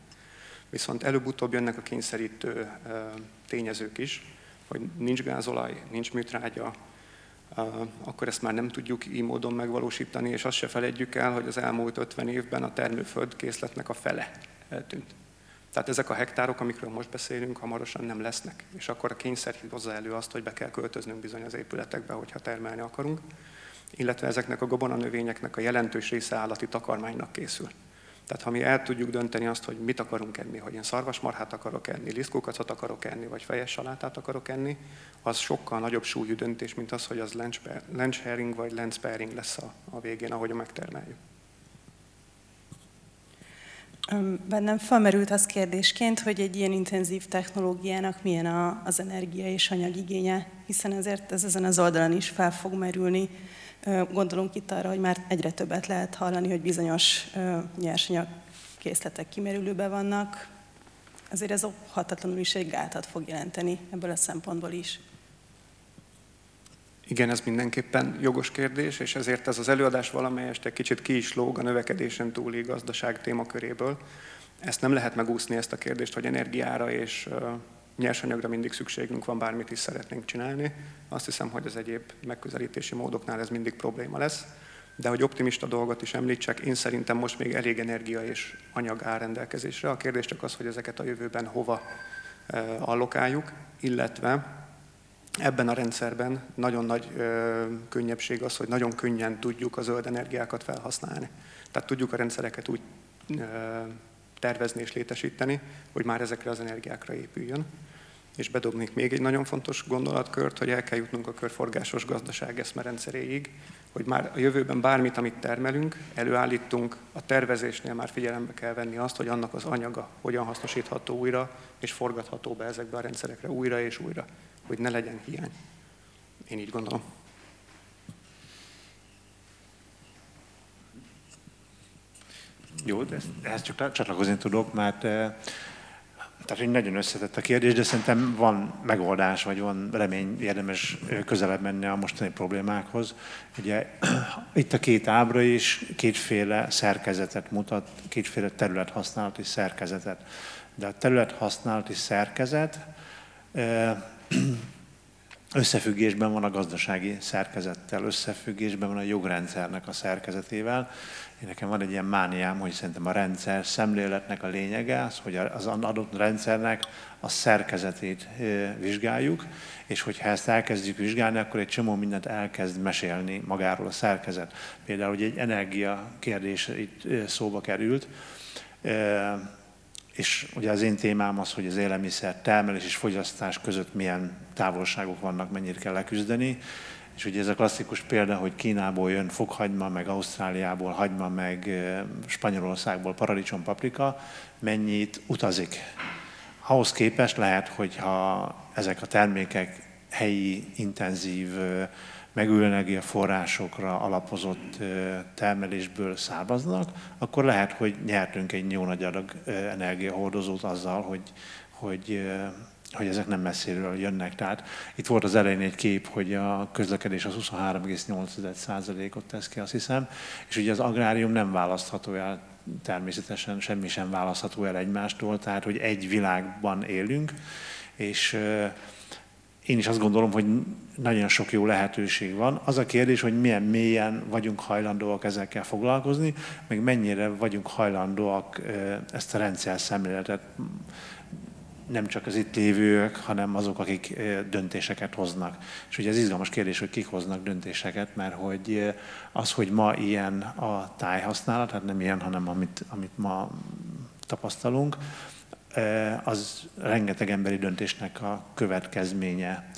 Viszont előbb-utóbb jönnek a kényszerítő tényezők is, hogy nincs gázolaj, nincs műtrágya, akkor ezt már nem tudjuk így módon megvalósítani, és azt se felejtjük el, hogy az elmúlt 50 évben a termőföldkészletnek a fele eltűnt. Tehát ezek a hektárok, amikről most beszélünk, hamarosan nem lesznek. És akkor a kényszer hozza elő azt, hogy be kell költöznünk bizony az épületekbe, hogyha termelni akarunk. Illetve ezeknek a gabonanövényeknek a jelentős része állati takarmánynak készül. Tehát ha mi el tudjuk dönteni azt, hogy mit akarunk enni, hogy én szarvasmarhát akarok enni, lisztkukacot akarok enni, vagy fejes salátát akarok enni, az sokkal nagyobb súlyú döntés, mint az, hogy az lunch herring vagy lunch pairing lesz a végén, ahogy megtermeljük. Bennem felmerült az kérdésként, hogy egy ilyen intenzív technológiának milyen az energia és anyagigénye, hiszen ezért ez ezen az oldalon is fel fog merülni. Gondolunk itt arra, hogy már egyre többet lehet hallani, hogy bizonyos nyersanyagkészletek kimerülőben vannak. Azért ez óhatatlanul is egy gátat fog jelenteni ebből a szempontból is. Igen, ez mindenképpen jogos kérdés, és ezért ez az előadás valamelyest egy kicsit ki is lóg a növekedésen túli gazdaság témaköréből. Ezt nem lehet megúszni, ezt a kérdést, hogy energiára és nyersanyagra mindig szükségünk van, bármit is szeretnénk csinálni. Azt hiszem, hogy az egyéb megközelítési módoknál ez mindig probléma lesz. De hogy optimista dolgot is említsek, én szerintem most még elég energia és anyag áll rendelkezésre. A kérdés csak az, hogy ezeket a jövőben hova allokáljuk, illetve ebben a rendszerben nagyon nagy könnyebbség az, hogy nagyon könnyen tudjuk a zöld energiákat felhasználni. Tehát tudjuk a rendszereket úgy tervezni és létesíteni, hogy már ezekre az energiákra épüljön. És bedobnék még egy nagyon fontos gondolatkört, hogy el kell jutnunk a körforgásos gazdaság eszmerendszeréig, hogy már a jövőben bármit, amit termelünk, előállítunk, a tervezésnél már figyelembe kell venni azt, hogy annak az anyaga hogyan hasznosítható újra, és forgatható be ezekbe a rendszerekre újra és újra, hogy ne legyen hiány. Én így gondolom. Jó, de ezt csak csatlakozni tudok, mert tehát nagyon összetett a kérdés, de szerintem van megoldás, vagy van remény, érdemes közelebb menni a mostani problémákhoz. Ugye itt a két ábra is kétféle szerkezetet mutat, kétféle területhasználati szerkezetet. De a területhasználati szerkezet összefüggésben van a gazdasági szerkezettel, összefüggésben van a jogrendszernek a szerkezetével. Én nekem van egy ilyen mániám, hogy szerintem a rendszer szemléletnek a lényege az, hogy az adott rendszernek a szerkezetét vizsgáljuk, és hogyha ezt elkezdjük vizsgálni, akkor egy csomó mindent elkezd mesélni magáról a szerkezet. Például, hogy egy energia kérdés itt szóba került, és ugye az én témám az, hogy az élelmiszer termelés és fogyasztás között milyen távolságok vannak, mennyire kell leküzdeni. És ugye ez a klasszikus példa, hogy Kínából jön fokhagyma, meg Ausztráliából hagyma, meg Spanyolországból paradicsom, paprika, mennyit utazik. Ahhoz képest lehet, hogyha ezek a termékek helyi, intenzív, megújuló energiaforrásokra alapozott termelésből származnak, akkor lehet, hogy nyertünk egy jó nagy adag energiahordozót azzal, hogy ezek nem messziről jönnek. Tehát itt volt az elején egy kép, hogy a közlekedés az 23,8%-ot tesz ki, azt hiszem, és ugye az agrárium nem választható el, természetesen semmi sem választható el egymástól, tehát hogy egy világban élünk, és én is azt gondolom, hogy nagyon sok jó lehetőség van. Az a kérdés, hogy milyen mélyen vagyunk hajlandóak ezekkel foglalkozni, meg mennyire vagyunk hajlandóak ezt a rendszer szemléletet, nem csak az itt lévők, hanem azok, akik döntéseket hoznak. És ugye ez izgalmas kérdés, hogy kik hoznak döntéseket, mert hogy az, hogy ma ilyen a tájhasználat, hát nem ilyen, hanem amit ma tapasztalunk, az rengeteg emberi döntésnek a következménye.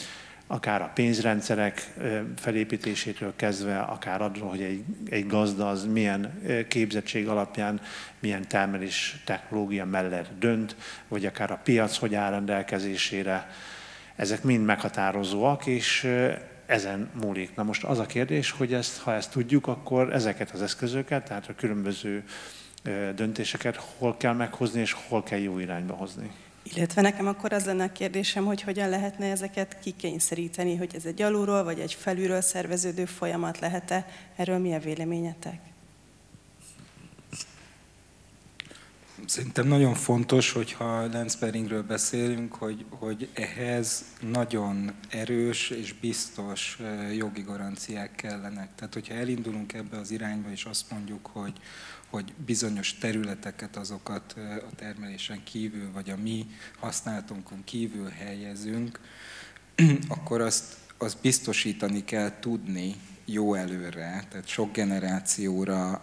Akár a pénzrendszerek felépítésétől kezdve, akár arról, hogy egy gazda az milyen képzettség alapján, milyen termelés technológia mellett dönt, vagy akár a piac hogy áll rendelkezésére. Ezek mind meghatározóak, és ezen múlik. Na most az a kérdés, hogy ha ezt tudjuk, akkor ezeket az eszközöket, tehát a különböző döntéseket hol kell meghozni, és hol kell jó irányba hozni. Illetve nekem akkor az lenne a kérdésem, hogy hogyan lehetne ezeket kikényszeríteni, hogy ez egy alulról vagy egy felülről szerveződő folyamat lehet-e? Erről mi a véleményetek? Szerintem nagyon fontos, hogyha landbearingről beszélünk, hogy ehhez nagyon erős és biztos jogi garanciák kellenek. Tehát hogyha elindulunk ebbe az irányba, és azt mondjuk, hogy bizonyos területeket azokat a termelésen kívül, vagy a mi használatunkon kívül helyezünk, akkor azt biztosítani kell tudni jó előre, tehát sok generációra,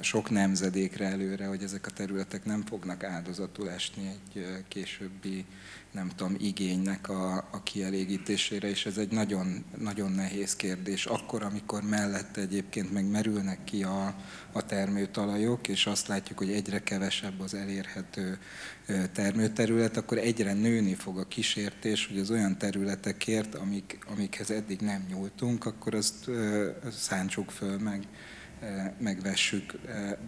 sok nemzedékre előre, hogy ezek a területek nem fognak áldozatul esni egy későbbi, nem tudom, igénynek a kielégítésére, és ez egy nagyon, nagyon nehéz kérdés. Akkor, amikor mellette egyébként megmerülnek ki a termőtalajok, és azt látjuk, hogy egyre kevesebb az elérhető termőterület, akkor egyre nőni fog a kísértés, hogy az olyan területekért, amikhez eddig nem nyúltunk, akkor azt szántsuk föl, megvessük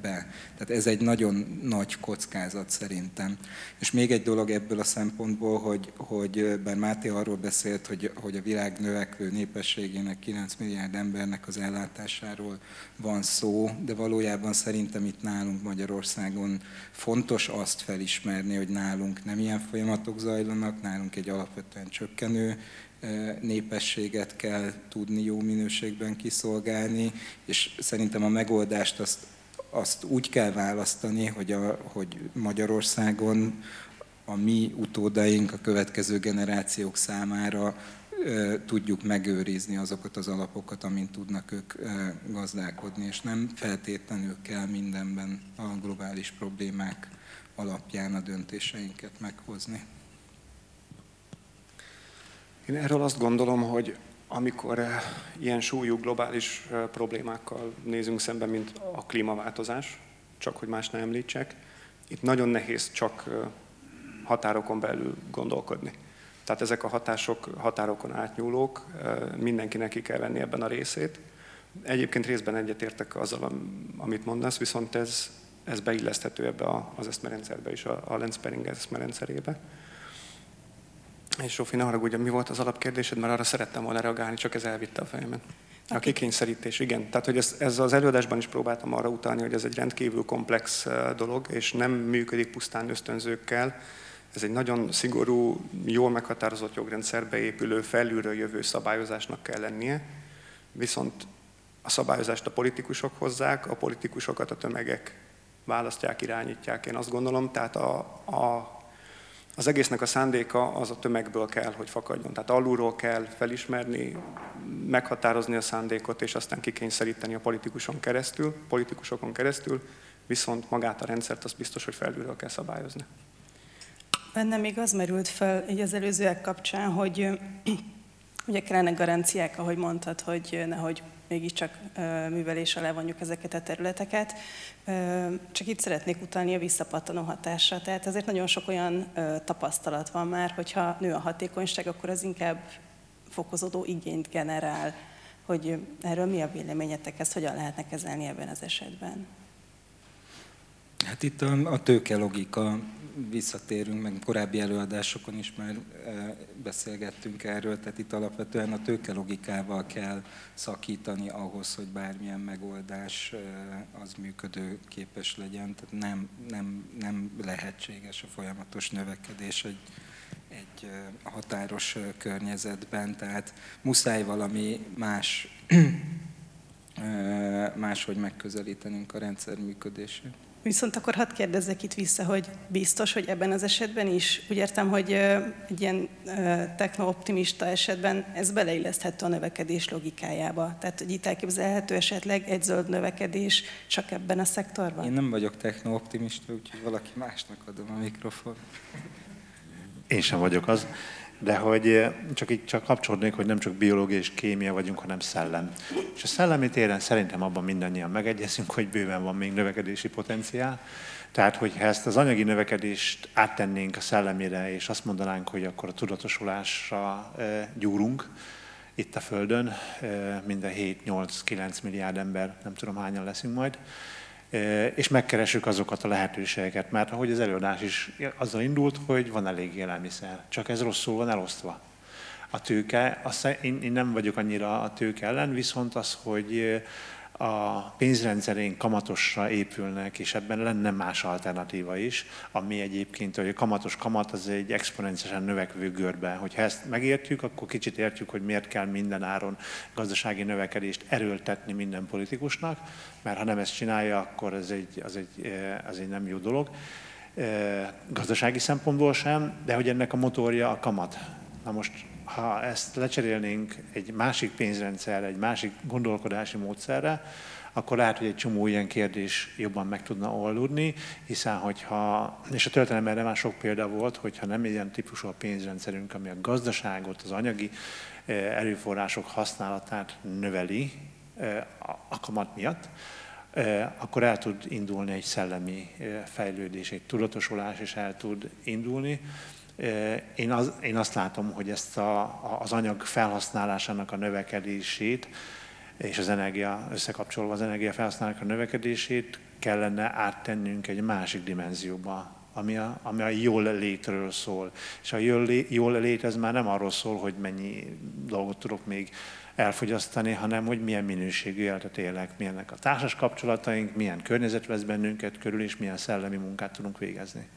be. Tehát ez egy nagyon nagy kockázat szerintem. És még egy dolog ebből a szempontból, hogy Ben Máté arról beszélt, hogy a világ növekvő népességének, 9 milliárd embernek az ellátásáról van szó, de valójában szerintem itt nálunk Magyarországon fontos azt felismerni, hogy nálunk nem ilyen folyamatok zajlanak, nálunk egy alapvetően csökkenő népességet kell tudni jó minőségben kiszolgálni, és szerintem a megoldást azt úgy kell választani, hogy Magyarországon a mi utódaink, a következő generációk számára tudjuk megőrizni azokat az alapokat, amin tudnak ők gazdálkodni, és nem feltétlenül kell mindenben a globális problémák alapján a döntéseinket meghozni. Én erről azt gondolom, hogy amikor ilyen súlyú globális problémákkal nézünk szembe, mint a klímaváltozás, csak hogy más ne említsek, itt nagyon nehéz csak határokon belül gondolkodni. Tehát ezek a hatások határokon átnyúlók, mindenkinek ki kell venni ebben a részét. Egyébként részben egyetértek azzal, amit mondasz, viszont ez beilleszthető ebbe az eszmerendszerbe is, a landbearing eszmerendszerébe. És Zsófi, ne haragudj, mi volt az alapkérdésed, mert arra szerettem volna reagálni, csak ez elvitte a fejemet. A kikényszerítés, igen. Tehát, hogy ez az előadásban is próbáltam arra utalni, hogy ez egy rendkívül komplex dolog, és nem működik pusztán ösztönzőkkel. Ez egy nagyon szigorú, jól meghatározott jogrendszerbe épülő, felülről jövő szabályozásnak kell lennie. Viszont a szabályozást a politikusok hozzák, a politikusokat a tömegek választják, irányítják, én azt gondolom. Tehát az egésznek a szándéka az a tömegből kell, hogy fakadjon. Tehát alulról kell felismerni, meghatározni a szándékot, és aztán kikényszeríteni a politikusokon keresztül, viszont magát a rendszert az biztos, hogy felülről kell szabályozni. Bennem még az merült fel így az előzőek kapcsán, hogy Ugye kellene garanciák, ahogy mondtad, hogy nehogy mégiscsak művelés alá vonjuk ezeket a területeket. Csak itt szeretnék utalni a visszapattanó hatásra. Tehát azért nagyon sok olyan tapasztalat van már, hogyha nő a hatékonyság, akkor az inkább fokozódó igényt generál. Hogy erről mi a véleményetek, ezt hogyan lehetne kezelni ebben az esetben? Hát itt a tőkelogika, visszatérünk, meg korábbi előadásokon is már beszélgettünk erről, tehát itt alapvetően a tőkelogikával kell szakítani ahhoz, hogy bármilyen megoldás az működőképes legyen. Tehát nem lehetséges a folyamatos növekedés egy határos környezetben, tehát muszáj valami máshogy megközelítenünk a rendszer működését. Viszont akkor hadd kérdezzek itt vissza, hogy biztos, hogy ebben az esetben is, úgy értem, hogy egy ilyen techno-optimista esetben ez beleilleszthető a növekedés logikájába. Tehát, hogy itt elképzelhető esetleg egy zöld növekedés csak ebben a szektorban? Én nem vagyok techno-optimista, úgyhogy valaki másnak adom a mikrofon. Én sem vagyok az, de hogy csak kapcsolódnék, hogy nem csak biológia és kémia vagyunk, hanem szellem. És a szellemi téren szerintem abban mindannyian megegyezünk, hogy bőven van még növekedési potenciál. Tehát, hogyha ezt az anyagi növekedést áttennénk a szellemére, és azt mondanánk, hogy akkor a tudatosulásra gyúrunk itt a Földön, minden 7-8-9 milliárd ember, nem tudom hányan leszünk majd, és megkeressük azokat a lehetőségeket, mert ahogy az előadás is azzal indult, hogy van elég élelmiszer, csak ez rosszul van elosztva. A tőke, én nem vagyok annyira a tőke ellen, viszont az, hogy a pénzrendszerén kamatosra épülnek, és ebben lenne más alternatíva is, ami egyébként, hogy a kamatos kamat az egy exponenciálisan növekvő görbe. Hogyha ezt megértjük, akkor kicsit értjük, hogy miért kell minden áron gazdasági növekedést erőltetni minden politikusnak, mert ha nem ezt csinálja, akkor ez egy nem jó dolog. Gazdasági szempontból sem, de hogy ennek a motorja a kamat. Na most, ha ezt lecserélnénk egy másik pénzrendszerre, egy másik gondolkodási módszerre, akkor lehet, hogy egy csomó ilyen kérdés jobban meg tudna oldódni, hiszen hogyha, és a történelemben erre már sok példa volt, hogyha nem ilyen típusú a pénzrendszerünk, ami a gazdaságot, az anyagi erőforrások használatát növeli a kamat miatt, akkor el tud indulni egy szellemi fejlődés, egy tudatosulás, és el tud indulni. Én azt látom, hogy ezt az anyag felhasználásának a növekedését és az energia összekapcsolva az energiafelhasználásnak a növekedését kellene áttennünk egy másik dimenzióba, ami a jól létről szól. És a jól lét ez már nem arról szól, hogy mennyi dolgot tudok még elfogyasztani, hanem hogy milyen minőségű életet élek, milyennek a társas kapcsolataink, milyen környezet vesz bennünket körül, és milyen szellemi munkát tudunk végezni.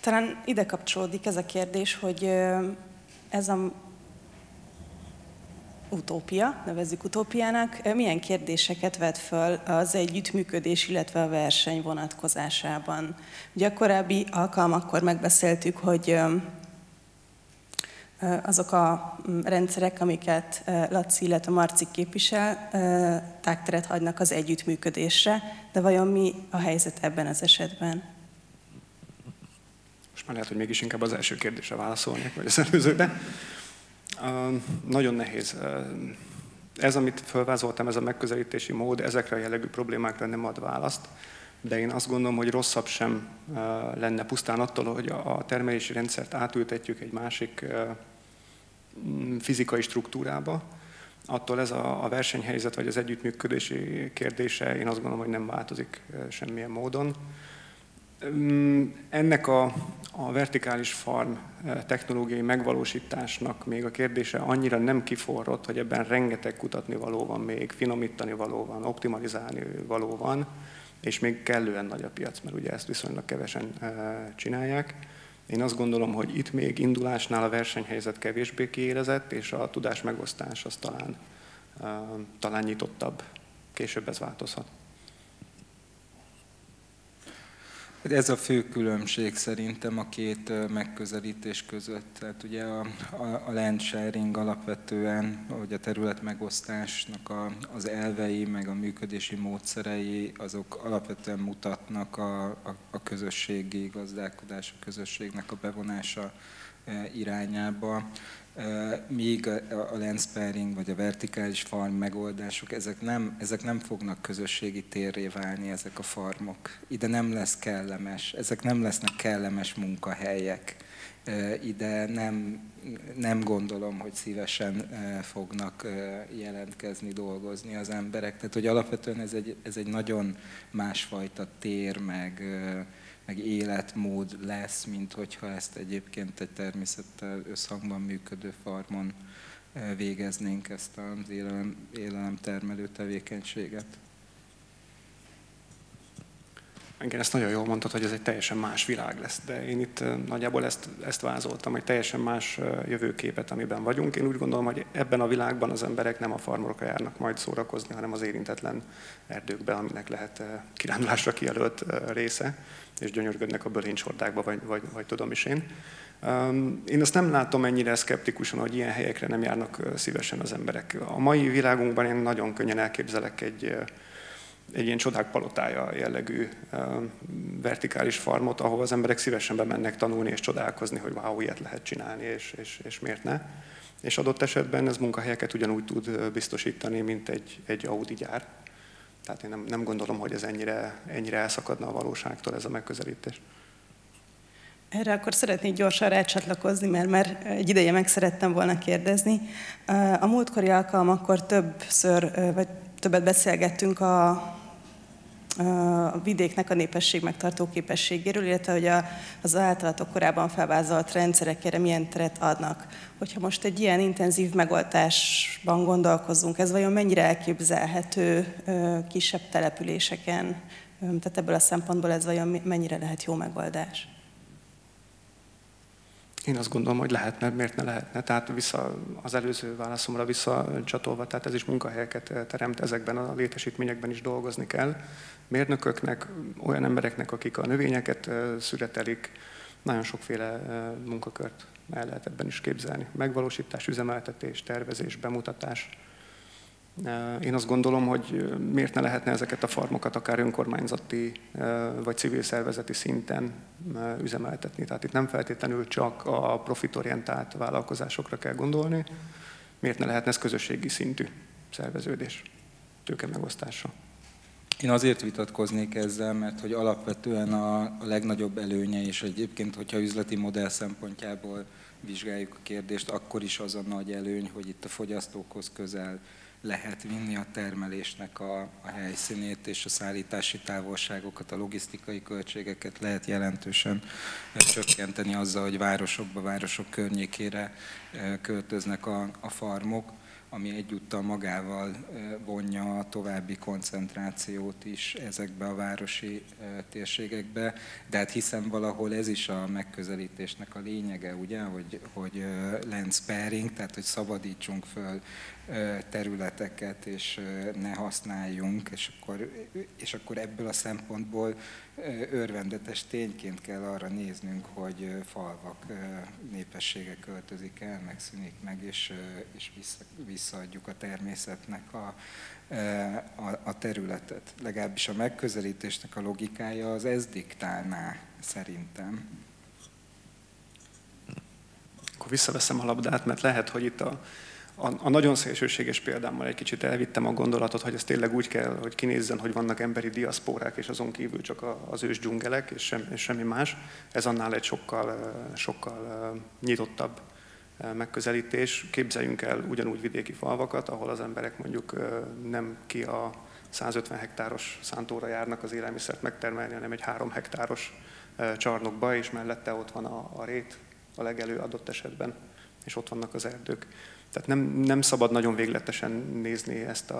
Talán ide kapcsolódik ez a kérdés, hogy ez a utópia, nevezzük utópiának, milyen kérdéseket vet föl az együttműködés, illetve a verseny vonatkozásában. Ugye a korábbi alkalmakkor megbeszéltük, hogy azok a rendszerek, amiket Laci, illetve Marci képvisel, tágteret hagynak az együttműködésre, de vajon mi a helyzet ebben az esetben? Most már lehet, hogy mégis inkább az első kérdésre válaszolnék, vagy az előzőben. Nagyon nehéz. Ez, amit felvázoltam, ez a megközelítési mód, ezekre a jellegű problémákra nem ad választ, de én azt gondolom, hogy rosszabb sem lenne pusztán attól, hogy a termelési rendszert átültetjük egy másik fizikai struktúrába. Attól ez a versenyhelyzet, vagy az együttműködési kérdése, én azt gondolom, hogy nem változik semmilyen módon. Ennek a vertikális farm technológiai megvalósításnak még a kérdése annyira nem kiforrott, hogy ebben rengeteg kutatnivaló van még, finomítani való van, optimalizálni való van, és még kellően nagy a piac, mert ugye ezt viszonylag kevesen csinálják. Én azt gondolom, hogy itt még indulásnál a versenyhelyzet kevésbé kiélezett, és a tudás megosztás az talán nyitottabb. Később ez változhat. Ez a fő különbség szerintem a két megközelítés között. Tehát ugye a land sharing alapvetően, hogy a terület megosztásnak az elvei, meg a működési módszerei, azok alapvetően mutatnak a közösségi gazdálkodás, a közösségnek a bevonása irányába. Míg a land sparing vagy a vertikális farm megoldások, ezek nem fognak közösségi térré válni, ezek a farmok. Ide nem lesz kellemes, ezek nem lesznek kellemes munkahelyek. Ide nem gondolom, hogy szívesen fognak jelentkezni, dolgozni az emberek. Tehát, hogy alapvetően ez egy nagyon másfajta tér, meg életmód lesz, mint hogyha ezt egyébként egy természettel összhangban működő farmon végeznénk, ezt az élelemtermelő tevékenységet. Igen, ezt nagyon jól mondtad, hogy ez egy teljesen más világ lesz, de én itt nagyjából ezt vázoltam, egy teljesen más jövőképet, amiben vagyunk. Én úgy gondolom, hogy ebben a világban az emberek nem a farmokra járnak majd szórakozni, hanem az érintetlen erdőkbe, aminek lehet kirándulásra kijelölt része, és gyönyörködnek a bölincshordákba, vagy tudom is én. Én azt nem látom ennyire szkeptikusan, hogy ilyen helyekre nem járnak szívesen az emberek. A mai világunkban én nagyon könnyen elképzelek egy ilyen csodák palotája jellegű vertikális farmot, ahol az emberek szívesen bemennek tanulni és csodálkozni, hogy wow, ilyet lehet csinálni, és miért ne. És adott esetben ez munkahelyeket ugyanúgy tud biztosítani, mint egy Audi gyár. Tehát én nem gondolom, hogy ez ennyire elszakadna a valóságtól ez a megközelítés. Erre akkor szeretnék gyorsan rácsatlakozni, mert már egy ideje meg szerettem volna kérdezni. A múltkori alkalmakkor többet beszélgettünk a vidéknek a népesség megtartó képességéről, illetve hogy az általatok korábban felvázolt rendszerekre milyen teret adnak. Hogyha most egy ilyen intenzív megoldásban gondolkozunk, ez vajon mennyire elképzelhető kisebb településeken? Tehát ebből a szempontból ez vajon mennyire lehet jó megoldás? Én azt gondolom, hogy lehetne, miért ne lehetne. Tehát az előző válaszomra visszacsatolva, tehát ez is munkahelyeket teremt, ezekben a létesítményekben is dolgozni kell. Mérnököknek, olyan embereknek, akik a növényeket szüretelik, nagyon sokféle munkakört el lehet ebben is képzelni. Megvalósítás, üzemeltetés, tervezés, bemutatás. Én azt gondolom, hogy miért ne lehetne ezeket a farmokat akár önkormányzati vagy civil szervezeti szinten üzemeltetni. Tehát itt nem feltétlenül csak a profitorientált vállalkozásokra kell gondolni. Miért ne lehetne ez közösségi szintű szerveződés, tőke megosztása? Én azért vitatkoznék ezzel, mert hogy alapvetően a legnagyobb előnye, és egyébként, hogyha üzleti modell szempontjából vizsgáljuk a kérdést, akkor is az a nagy előny, hogy itt a fogyasztókhoz közel lehet vinni a termelésnek a helyszínét és a szállítási távolságokat, a logisztikai költségeket lehet jelentősen csökkenteni azzal, hogy városokba, városok környékére költöznek a farmok, ami egyúttal magával vonja a további koncentrációt is ezekbe a városi térségekbe. De hát hiszen valahol ez is a megközelítésnek a lényege, ugye, hogy land sparing, tehát hogy szabadítsunk föl területeket, és ne használjunk, és akkor ebből a szempontból örvendetes tényként kell arra néznünk, hogy falvak népessége költözik el, megszűnik meg, és visszaadjuk a természetnek a területet. Legalábbis a megközelítésnek a logikája az ez diktálná, szerintem. Akkor visszaveszem a labdát, mert lehet, hogy itt a nagyon szélsőséges példámmal egy kicsit elvittem a gondolatot, hogy ez tényleg úgy kell, hogy kinézzen, hogy vannak emberi diaszpórák, és azon kívül csak az ős dzsungelek, és semmi más. Ez annál egy sokkal nyitottabb megközelítés. Képzeljünk el ugyanúgy vidéki falvakat, ahol az emberek mondjuk nem ki a 150 hektáros szántóra járnak az élelmiszert megtermelni, hanem egy 3 hektáros csarnokba, és mellette ott van a rét, a legelő adott esetben, és ott vannak az erdők. Tehát nem szabad nagyon végletesen nézni ezt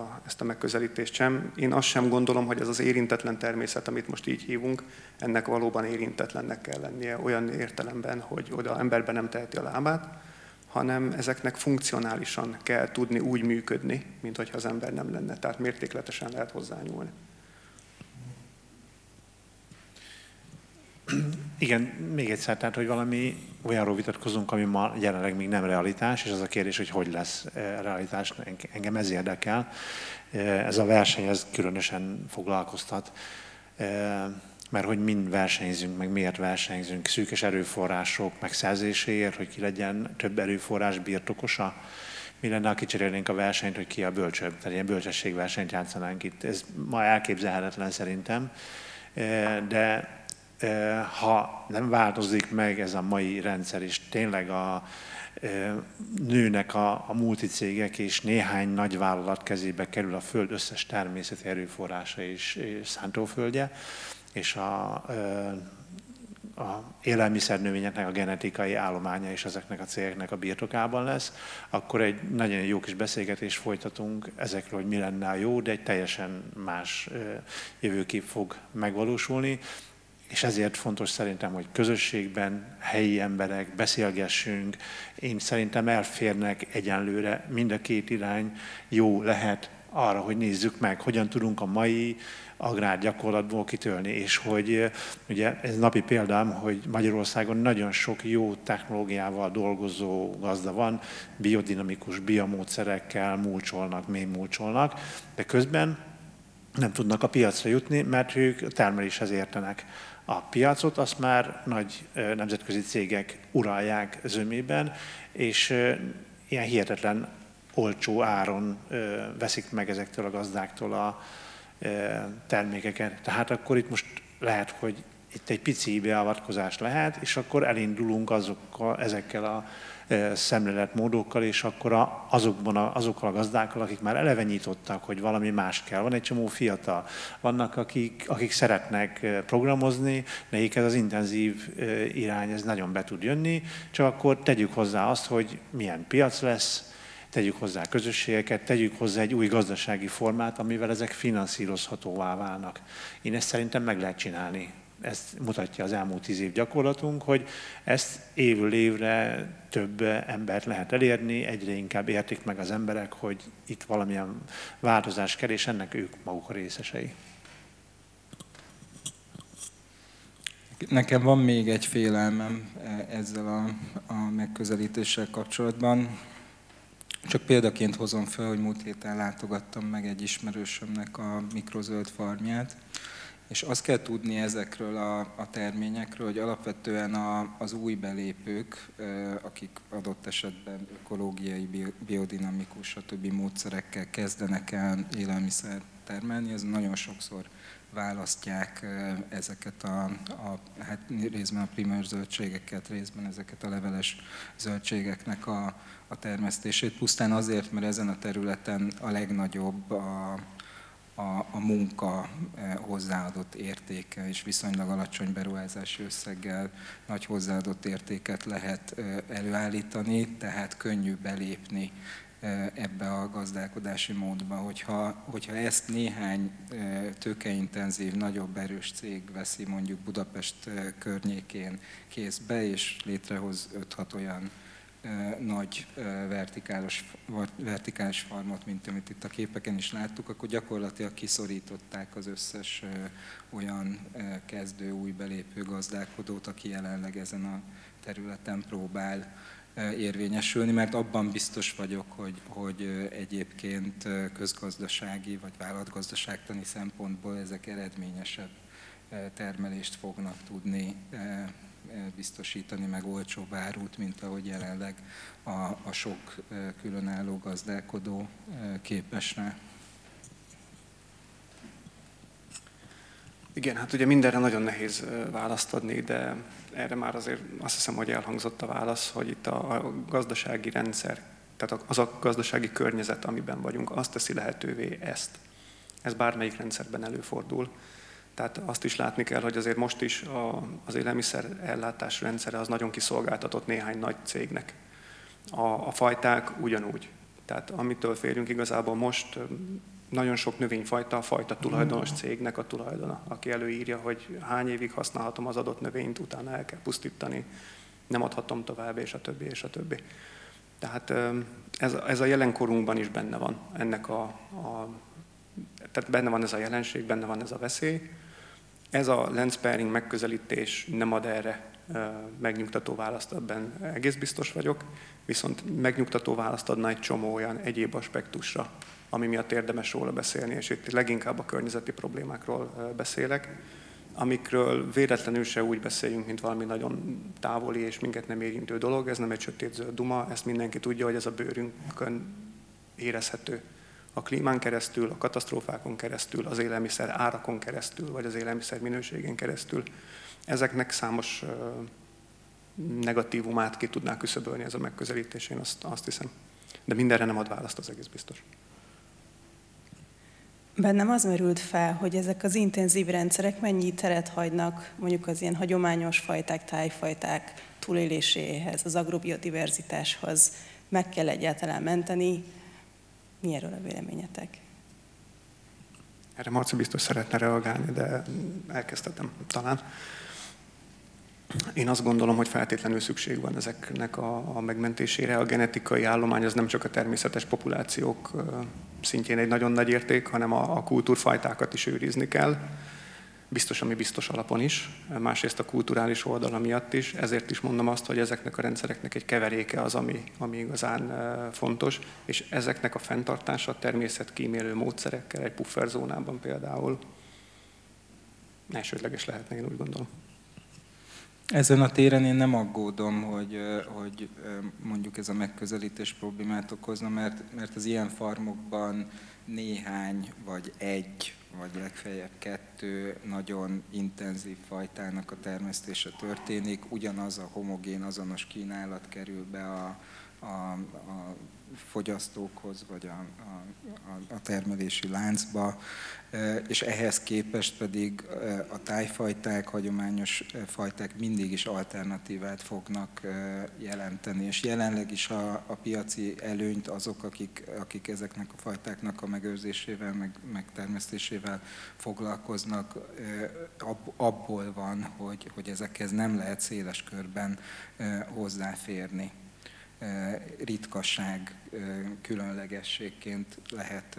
a megközelítést sem. Én azt sem gondolom, hogy ez az érintetlen természet, amit most így hívunk, ennek valóban érintetlennek kell lennie olyan értelemben, hogy oda emberben nem teheti a lábát, hanem ezeknek funkcionálisan kell tudni úgy működni, mint hogyha az ember nem lenne. Tehát mértékletesen lehet hozzányúlni. Igen, még egyszer, tehát hogy valami olyanról vitatkozunk, ami ma jelenleg még nem realitás, és az a kérdés, hogy hogy lesz realitás, engem ez érdekel. Ez a verseny, ez különösen foglalkoztat, mert hogy mind versenyzünk, meg miért versenyzünk, szűkös erőforrások megszerzéséért, hogy ki legyen több erőforrás birtokosa. Mi lenne, ha kicserélnénk a versenyt, hogy ki a bölcsőbb, tehát ilyen bölcsességversenyt játszanánk itt. Ez ma elképzelhetetlen szerintem, de ha nem változik meg ez a mai rendszer, és tényleg nőnek a multicégek, és néhány nagyvállalat kezébe kerül a föld összes természeti erőforrása és szántóföldje, és a élelmiszernövényeknek a genetikai állománya és ezeknek a cégeknek a birtokában lesz, akkor egy nagyon jó kis beszélgetést folytatunk ezekről, hogy mi lenne a jó, de egy teljesen más jövőkép fog megvalósulni. És ezért fontos szerintem, hogy közösségben, helyi emberek, beszélgessünk. Én szerintem elférnek egyenlőre mind a két irány, jó lehet arra, hogy nézzük meg, hogyan tudunk a mai agrárgyakorlatból kitölni. És hogy ugye ez napi példám, hogy Magyarországon nagyon sok jó technológiával dolgozó gazda van, biodinamikus, biomódszerekkel mulcsolnak, mély mulcsolnak, de közben nem tudnak a piacra jutni, mert ők a termeléshez értenek. A piacot azt már nagy nemzetközi cégek uralják zömében, és ilyen hihetetlen olcsó áron veszik meg ezektől a gazdáktól a termékeket. Tehát akkor itt most lehet, hogy itt egy pici beavatkozás lehet, és akkor elindulunk ezekkel a szemléletmódokkal, és akkor azokkal a gazdákkal, akik már eleve nyitottak, hogy valami más kell. Van egy csomó fiatal, vannak akik szeretnek programozni, nekik ez az intenzív irány, ez nagyon be tud jönni, csak akkor tegyük hozzá azt, hogy milyen piac lesz, tegyük hozzá közösségeket, tegyük hozzá egy új gazdasági formát, amivel ezek finanszírozhatóvá válnak. Én ezt szerintem meg lehet csinálni. Ezt mutatja az elmúlt 10 év gyakorlatunk, hogy ezt évről évre több embert lehet elérni, egyre inkább értik meg az emberek, hogy itt valamilyen változás kell, és ennek ők maguk a részesei. Nekem van még egy félelmem ezzel a megközelítéssel kapcsolatban. Csak példaként hozom fel, hogy múlt héten látogattam meg egy ismerősömnek a mikrozöld farmját, és azt kell tudni ezekről a terményekről, hogy alapvetően az új belépők, akik adott esetben ökológiai, biodinamikus, stb. Módszerekkel kezdenek el élelmiszert termelni, az nagyon sokszor választják ezeket hát részben a primőr zöldségeket, részben ezeket a leveles zöldségeknek a termesztését, pusztán azért, mert ezen a területen a legnagyobb a munka hozzáadott értéke, és viszonylag alacsony beruházási összeggel nagy hozzáadott értéket lehet előállítani, tehát könnyű belépni ebbe a gazdálkodási módba. Hogyha ezt néhány tőkeintenzív, nagyobb erős cég veszi mondjuk Budapest környékén készbe, és létrehoz 5-6 olyan nagy vertikális farmot, mint amit itt a képeken is láttuk, akkor gyakorlatilag kiszorították az összes olyan kezdő, új belépő gazdálkodót, aki jelenleg ezen a területen próbál érvényesülni, mert abban biztos vagyok, hogy egyébként közgazdasági vagy vállalatgazdaságtani szempontból ezek eredményesebb termelést fognak tudni biztosítani, meg olcsóbb árut, mint ahogy jelenleg a sok különálló gazdálkodó képes rá. Igen, hát ugye mindenre nagyon nehéz választ adni, de erre már azért azt hiszem, hogy elhangzott a válasz, hogy itt a gazdasági rendszer, tehát az a gazdasági környezet, amiben vagyunk, azt teszi lehetővé ezt. Ez bármelyik rendszerben előfordul. Tehát azt is látni kell, hogy azért most is az élelmiszer ellátás rendszere az nagyon kiszolgáltatott néhány nagy cégnek. A fajták ugyanúgy. Tehát amitől férünk igazából most, nagyon sok növényfajta a fajta tulajdonos cégnek a tulajdona, aki előírja, hogy hány évig használhatom az adott növényt, utána el kell pusztítani, nem adhatom tovább, és a többi, és a többi. Tehát ez a jelenkorunkban is benne van. Tehát benne van ez a jelenség, benne van ez a veszély. Ez a land sparing megközelítés nem ad erre megnyugtató választ, ebben egész biztos vagyok, viszont megnyugtató választ adna egy csomó olyan egyéb aspektusra, ami miatt érdemes róla beszélni, és itt leginkább a környezeti problémákról beszélek, amikről véletlenül se úgy beszéljünk, mint valami nagyon távoli és minket nem érintő dolog. Ez nem egy sötét-zöld duma, ezt mindenki tudja, hogy ez a bőrünkön érezhető. A klímán keresztül, a katasztrófákon keresztül, az élelmiszer árakon keresztül, vagy az élelmiszer minőségén keresztül. Ezeknek számos negatívumát ki tudná küszöbölni ez a megközelítés, én azt hiszem. De mindenre nem ad választ, az egész biztos. Bennem az merült fel, hogy ezek az intenzív rendszerek mennyi teret hagynak mondjuk az ilyen hagyományos fajták, tájfajták túléléséhez, az agrobiodiverzitáshoz. Meg kell egyáltalán menteni. Mi erről a véleményetek? Erre Marci biztos szeretne reagálni, de elkezdtem talán. Én azt gondolom, hogy feltétlenül szükség van ezeknek a megmentésére. A genetikai állomány az nem csak a természetes populációk szintjén egy nagyon nagy érték, hanem a kultúrfajtákat is őrizni kell. Biztos, ami biztos alapon is. Másrészt a kulturális oldala miatt is. Ezért is mondom azt, hogy ezeknek a rendszereknek egy keveréke az, ami igazán fontos. És ezeknek a fenntartása természetkímélő módszerekkel, egy pufferzónában például elsődleges lehetne, én úgy gondolom. Ezen a téren én nem aggódom, hogy mondjuk ez a megközelítés problémát okozna, mert az ilyen farmokban néhány, vagy egy, vagy legfeljebb kettő nagyon intenzív fajtának a termesztése történik. Ugyanaz a homogén, azonos kínálat kerül be a fogyasztókhoz, vagy a termelési láncba, és ehhez képest pedig a tájfajták, hagyományos fajták mindig is alternatívát fognak jelenteni, és jelenleg is a piaci előnyt azok, akik ezeknek a fajtáknak a megőrzésével, meg termesztésével foglalkoznak, abból van, hogy ezekhez nem lehet széles körben hozzáférni. Ritkasság, különlegességként lehet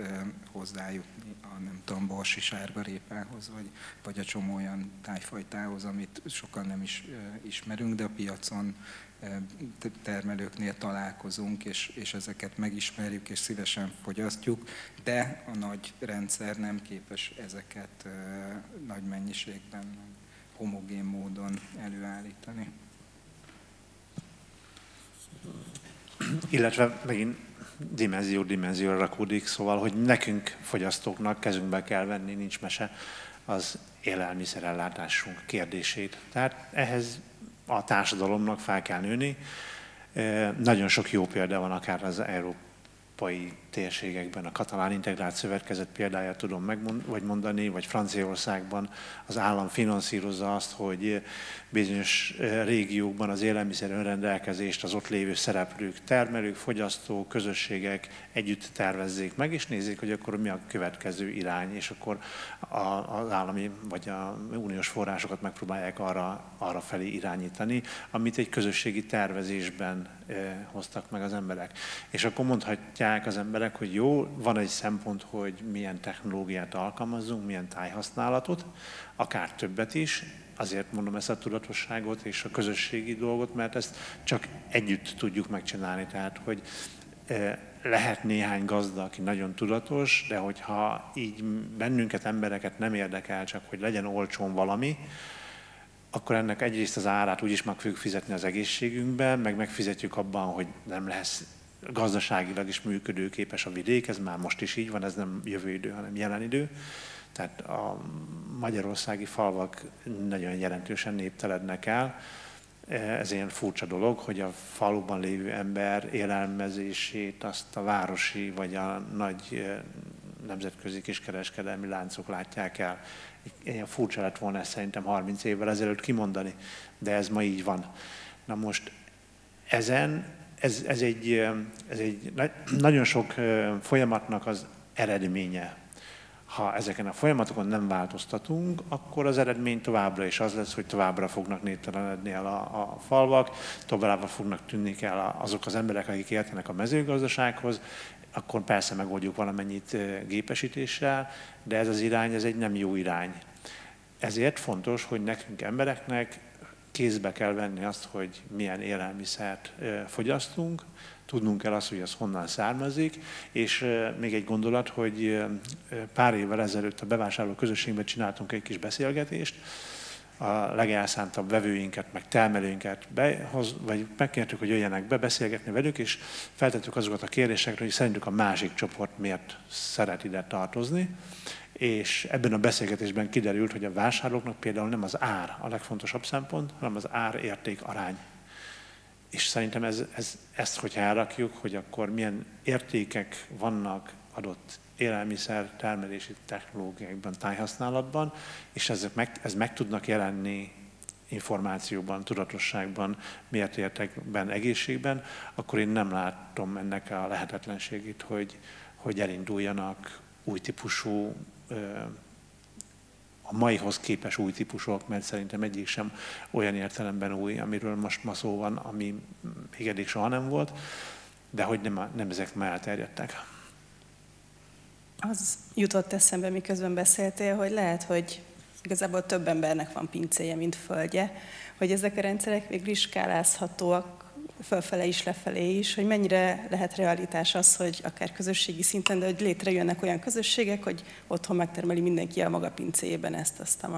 hozzájutni a nem tudom, borsi sárgarépához, vagy a csomó olyan tájfajtához, amit sokan nem is ismerünk, de a piacon termelőknél találkozunk, és ezeket megismerjük, és szívesen fogyasztjuk, de a nagy rendszer nem képes ezeket nagy mennyiségben, homogén módon előállítani. Illetve megint dimenzióra rakódik, szóval, hogy nekünk fogyasztóknak kezünkbe kell venni, nincs mese, az élelmiszerellátásunk kérdését. Tehát ehhez a társadalomnak fel kell nőni. Nagyon sok jó példa van, akár az európai térségekben, a Katalán integrált szövetkezet példáját tudom mondani, vagy Franciaországban az állam finanszírozza azt, hogy bizonyos régiókban az élelmiszer önrendelkezést az ott lévő szereplők, termelők, fogyasztók, közösségek együtt tervezzék meg, és nézzék, hogy akkor mi a következő irány, és akkor az állami vagy a uniós forrásokat megpróbálják arra felé irányítani, amit egy közösségi tervezésben hoztak meg az emberek. És akkor mondhatják az emberek, hogy jó, van egy szempont, hogy milyen technológiát alkalmazzunk, milyen tájhasználatot, akár többet is. Azért mondom ezt a tudatosságot és a közösségi dolgot, mert ezt csak együtt tudjuk megcsinálni. Tehát, hogy lehet néhány gazda, aki nagyon tudatos, de hogyha így bennünket, embereket nem érdekel, csak hogy legyen olcsón valami, akkor ennek egyrészt az árát úgyis meg fogjuk fizetni az egészségünkben, meg megfizetjük abban, hogy nem lesz gazdaságilag is működőképes a vidék, ez már most is így van, ez nem jövő idő, hanem jelen idő. Tehát a magyarországi falvak nagyon jelentősen néptelednek el. Ez ilyen furcsa dolog, hogy a faluban lévő ember élelmezését azt a városi vagy a nagy nemzetközi kiskereskedelmi láncok látják el. Ilyen furcsa lett volna ezt szerintem 30 évvel ezelőtt kimondani, de ez ma így van. Na most ez egy nagyon sok folyamatnak az eredménye. Ha ezeken a folyamatokon nem változtatunk, akkor az eredmény továbbra is az lesz, hogy továbbra fognak néptelenedni el a falvak, továbbra fognak tűnni el azok az emberek, akik értenek a mezőgazdasághoz, akkor persze megoldjuk valamennyit gépesítéssel, de ez az irány, ez egy nem jó irány. Ezért fontos, hogy nekünk embereknek kézbe kell venni azt, hogy milyen élelmiszert fogyasztunk, tudnunk kell azt, hogy az honnan származik, és még egy gondolat, hogy pár évvel ezelőtt a bevásárló közösségben csináltunk egy kis beszélgetést, a legelszántabb vevőinket, meg termelőinket megkértük, hogy jöjjenek be, beszélgetni velük, és feltettük azokat a kérdésekre, hogy szerintük a másik csoport miért szeret ide tartozni. És ebben a beszélgetésben kiderült, hogy a vásárlóknak például nem az ár a legfontosabb szempont, hanem az ár-érték arány. És szerintem ezt, hogyha elrakjuk, hogy akkor milyen értékek vannak adott élelmiszer termelési technológiákban, tájhasználatban, és ez meg tudnak jelenni információban, tudatosságban, miért értekben, egészségben, akkor én nem látom ennek a lehetetlenségét, hogy elinduljanak új típusú, a maihoz képest új típusok, mert szerintem egyik sem olyan értelemben új, amiről most ma szó van, ami még eddig soha nem volt, de hogy nem ezek már elterjedtek. Az jutott eszembe, miközben beszéltél, hogy lehet, hogy igazából több embernek van pincéje, mint földje, hogy ezek a rendszerek végül is skálázhatóak, fölfele is, lefelé is, hogy mennyire lehet realitás az, hogy akár közösségi szinten, de hogy létrejönnek olyan közösségek, hogy otthon megtermeli mindenki a maga pincéjében ezt, azt. A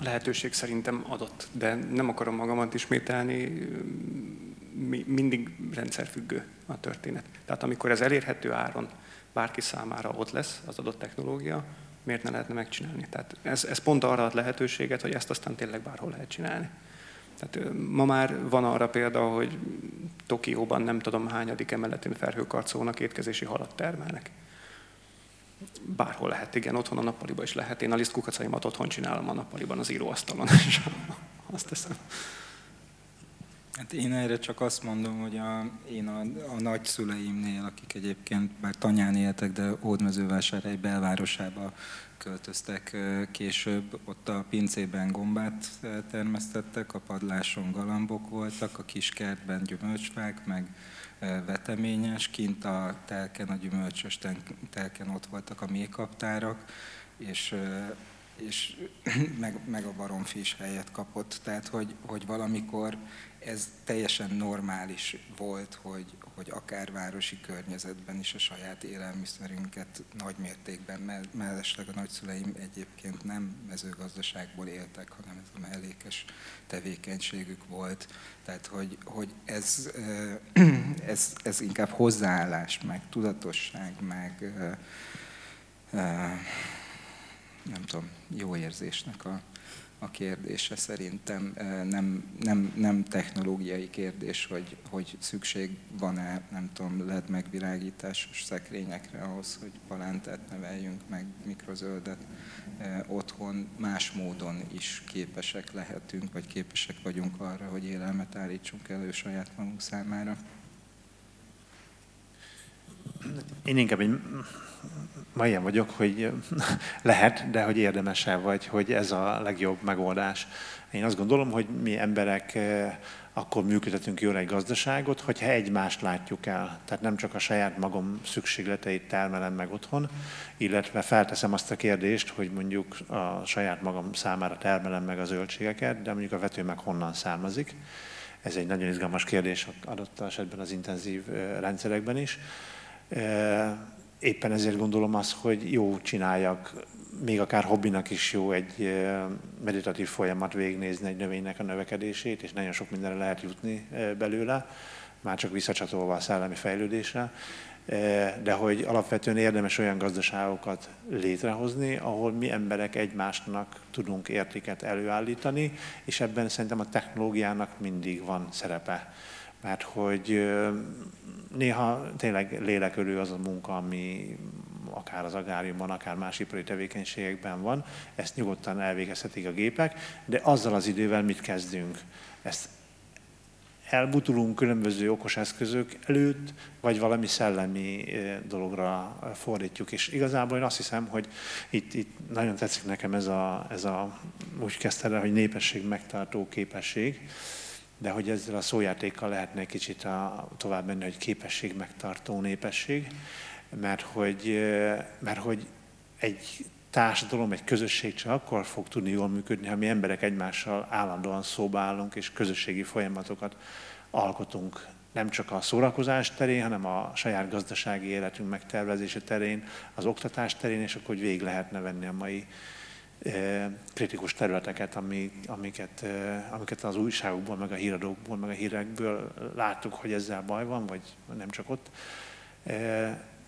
lehetőség szerintem adott, de nem akarom magamat ismételni, mindig rendszerfüggő a történet. Tehát amikor ez elérhető áron bárki számára ott lesz az adott technológia, miért ne lehetne megcsinálni? Tehát ez pont arra ad lehetőséget, hogy ezt aztán tényleg bárhol lehet csinálni. Tehát ma már van arra példa, hogy Tokióban nem tudom hányadik emeletén felhőkarcolónak étkezési halat termelnek. Bárhol lehet, igen, otthon a nappaliban is lehet. Én a lisztkukacaimat otthon csinálom a nappaliban, az íróasztalon, és azt teszem. Hát én erre csak azt mondom, hogy én a nagyszüleimnél, akik egyébként már tanyán éltek, de Hódmezővásárhely belvárosába költöztek később, ott a pincében gombát termesztettek, a padláson galambok voltak, a kiskertben gyümölcsfák, meg veteményes, kint a telken, a gyümölcsös telken ott voltak a mélykaptárak, és meg a baromfi is helyet kapott. Tehát, hogy valamikor ez teljesen normális volt, hogy akár városi környezetben is a saját élelmiszerünket nagy mértékben, mellesleg a nagyszüleim egyébként nem mezőgazdaságból éltek, hanem ez a mellékes tevékenységük volt. Tehát, hogy ez inkább hozzáállás, meg tudatosság, meg nem tudom, jó érzésnek a kérdése szerintem, nem technológiai kérdés, hogy szükség van-e, nem tudom, LED megvilágításos szekrényekre ahhoz, hogy palántát neveljünk, meg mikrozöldet otthon, más módon is képesek lehetünk, vagy képesek vagyunk arra, hogy élelmet állítsunk elő saját magunk számára. Én inkább ma ilyen vagyok, hogy lehet, de hogy érdemese vagy, hogy ez a legjobb megoldás. Én azt gondolom, hogy mi emberek akkor működhetünk jól egy gazdaságot, hogyha egymást látjuk el. Tehát nem csak a saját magam szükségleteit termelem meg otthon, illetve felteszem azt a kérdést, hogy mondjuk a saját magam számára termelem meg a zöldségeket, de mondjuk a vető meg honnan származik. Ez egy nagyon izgalmas kérdés adott esetben az intenzív rendszerekben is. Éppen ezért gondolom azt, hogy jó csináljak, még akár hobbinak is jó egy meditatív folyamat végignézni egy növénynek a növekedését, és nagyon sok mindenre lehet jutni belőle, már csak visszacsatolva a szellemi fejlődésre, de hogy alapvetően érdemes olyan gazdaságokat létrehozni, ahol mi emberek egymásnak tudunk értéket előállítani, és ebben szerintem a technológiának mindig van szerepe. Mert hogy néha tényleg lélekölő az a munka, ami akár az agráriumban, akár más ipari tevékenységekben van, ezt nyugodtan elvégezhetik a gépek, de azzal az idővel mit kezdünk? Ezt elbutulunk különböző okos eszközök előtt, vagy valami szellemi dologra fordítjuk. És igazából én azt hiszem, hogy itt nagyon tetszik nekem ez a úgy kezdted el, hogy népesség megtartó képesség, de hogy ezzel a szójátékkal lehetne egy kicsit tovább menni, hogy képesség megtartó népesség, mert hogy egy társadalom, egy közösség csak akkor fog tudni jól működni, ha mi emberek egymással állandóan szóba állunk, és közösségi folyamatokat alkotunk. Nem csak a szórakozás terén, hanem a saját gazdasági életünk megtervezése terén, az oktatás terén, és akkor végig lehetne venni a mai kritikus területeket, amiket az újságokból, meg a híradókból, meg a hírekből láttuk, hogy ezzel baj van, vagy nem csak ott.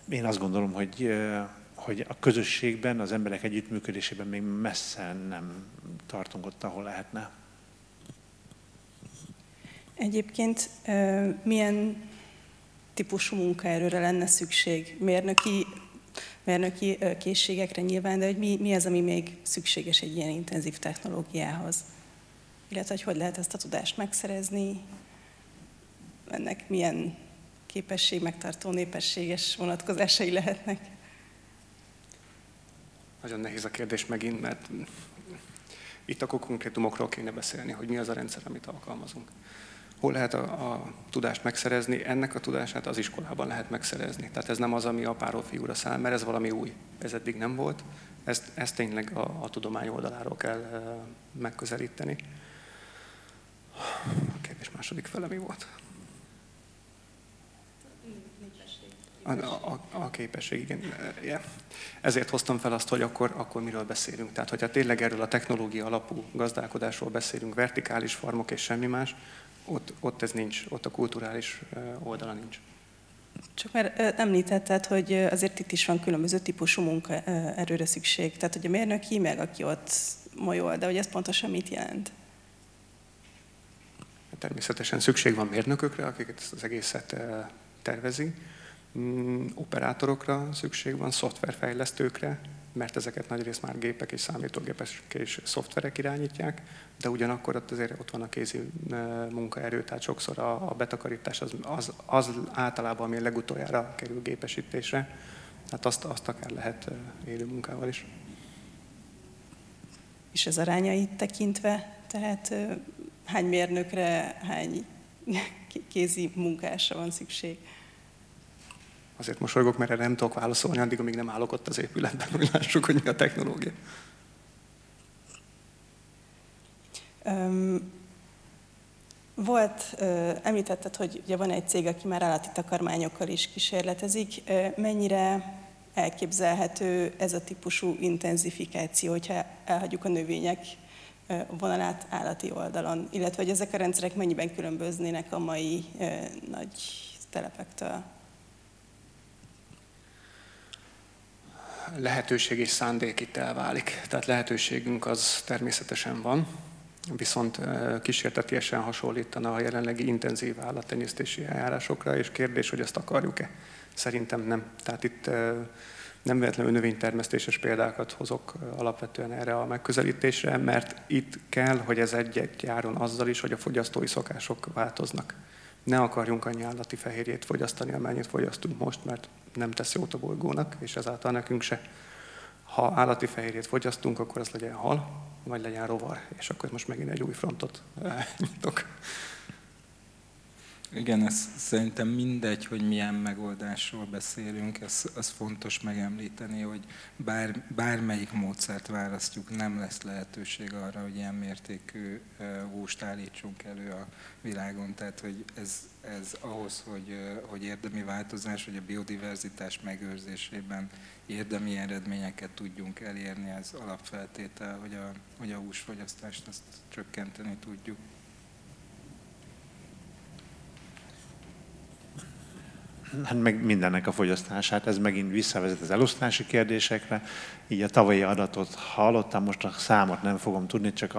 Én azt gondolom, hogy a közösségben, az emberek együttműködésében még messze nem tartunk ott, ahol lehetne. Egyébként milyen típusú munkaerőre lenne szükség? Mérnöki készségekre nyilván, de hogy mi az, ami még szükséges egy ilyen intenzív technológiához? Illetve, hogy lehet ezt a tudást megszerezni? Ennek milyen képesség, megtartó, népességes vonatkozásai lehetnek? Nagyon nehéz a kérdés megint, mert itt akkor konkrétumokról kéne beszélni, hogy mi az a rendszer, amit alkalmazunk. Hol lehet a tudást megszerezni? Ennek a tudását az iskolában lehet megszerezni. Tehát ez nem az, ami apáról fiúra száll, mert ez valami új. Ez eddig nem volt. Ezt tényleg a tudomány oldaláról kell megközelíteni. A kérdés második fele mi volt? A képesség, igen. Yeah. Ezért hoztam fel azt, hogy akkor miről beszélünk. Tehát, hogyha tényleg erről a technológia alapú gazdálkodásról beszélünk, vertikális farmok és semmi más, ott ez nincs, ott a kulturális oldala nincs. Csak mert említetted, hogy azért itt is van különböző típusú munkaerőre szükség. Tehát, hogy a mérnöki, meg aki ott molyol, de hogy ez pontosan mit jelent? Természetesen szükség van mérnökökre, akik ezt az egészet tervezik. Operátorokra szükség van, szoftverfejlesztőkre, mert ezeket nagyrészt már gépek és számítógépes és szoftverek irányítják, de ugyanakkor azért ott van a kézi munkaerő, tehát sokszor a betakarítás az általában, ami legutoljára kerül gépesítésre, tehát azt akár lehet élő munkával is. És az arányait tekintve, tehát hány mérnökre, hány kézi munkásra van szükség? Azért mosolygok, mert erre nem tudok válaszolni, addig, amíg nem állok ott az épületben, hogy lássuk, hogy mi a technológia. Említetted, hogy ugye van egy cég, aki már állati takarmányokkal is kísérletezik. Mennyire elképzelhető ez a típusú intenzifikáció, hogyha elhagyjuk a növények vonalát állati oldalon? Illetve, hogy ezek a rendszerek mennyiben különböznének a mai nagy telepektől? Lehetőség és szándék itt elválik. Tehát lehetőségünk az természetesen van, viszont kísértetiesen hasonlítana a jelenlegi intenzív állattenyésztési eljárásokra, és kérdés, hogy ezt akarjuk-e? Szerintem nem. Tehát itt nem véletlenül növénytermesztéses példákat hozok alapvetően erre a megközelítésre, mert itt kell, hogy ez egy-egy járon azzal is, hogy a fogyasztói szokások változnak. Ne akarjunk annyi állati fehérjét fogyasztani, amennyit fogyasztunk most, mert nem tesz jót a bolygónak, és ezáltal nekünk se. Ha állati fehérjét fogyasztunk, akkor az legyen hal, vagy legyen rovar, és akkor most megint egy új frontot nyitok. Igen, ez szerintem mindegy, hogy milyen megoldásról beszélünk, ez fontos megemlíteni, hogy bármelyik módszert választjuk, nem lesz lehetőség arra, hogy ilyen mértékű húst állítsunk elő a világon. Tehát, hogy ez ahhoz, hogy érdemi változás, hogy a biodiverzitás megőrzésében érdemi eredményeket tudjunk elérni, ez alapfeltétel, hogy a húsfogyasztást azt csökkenteni tudjuk. Hát meg mindennek a fogyasztását, ez megint visszavezet az elosztási kérdésekre. Így a tavalyi adatot hallottam, most a számot nem fogom tudni, csak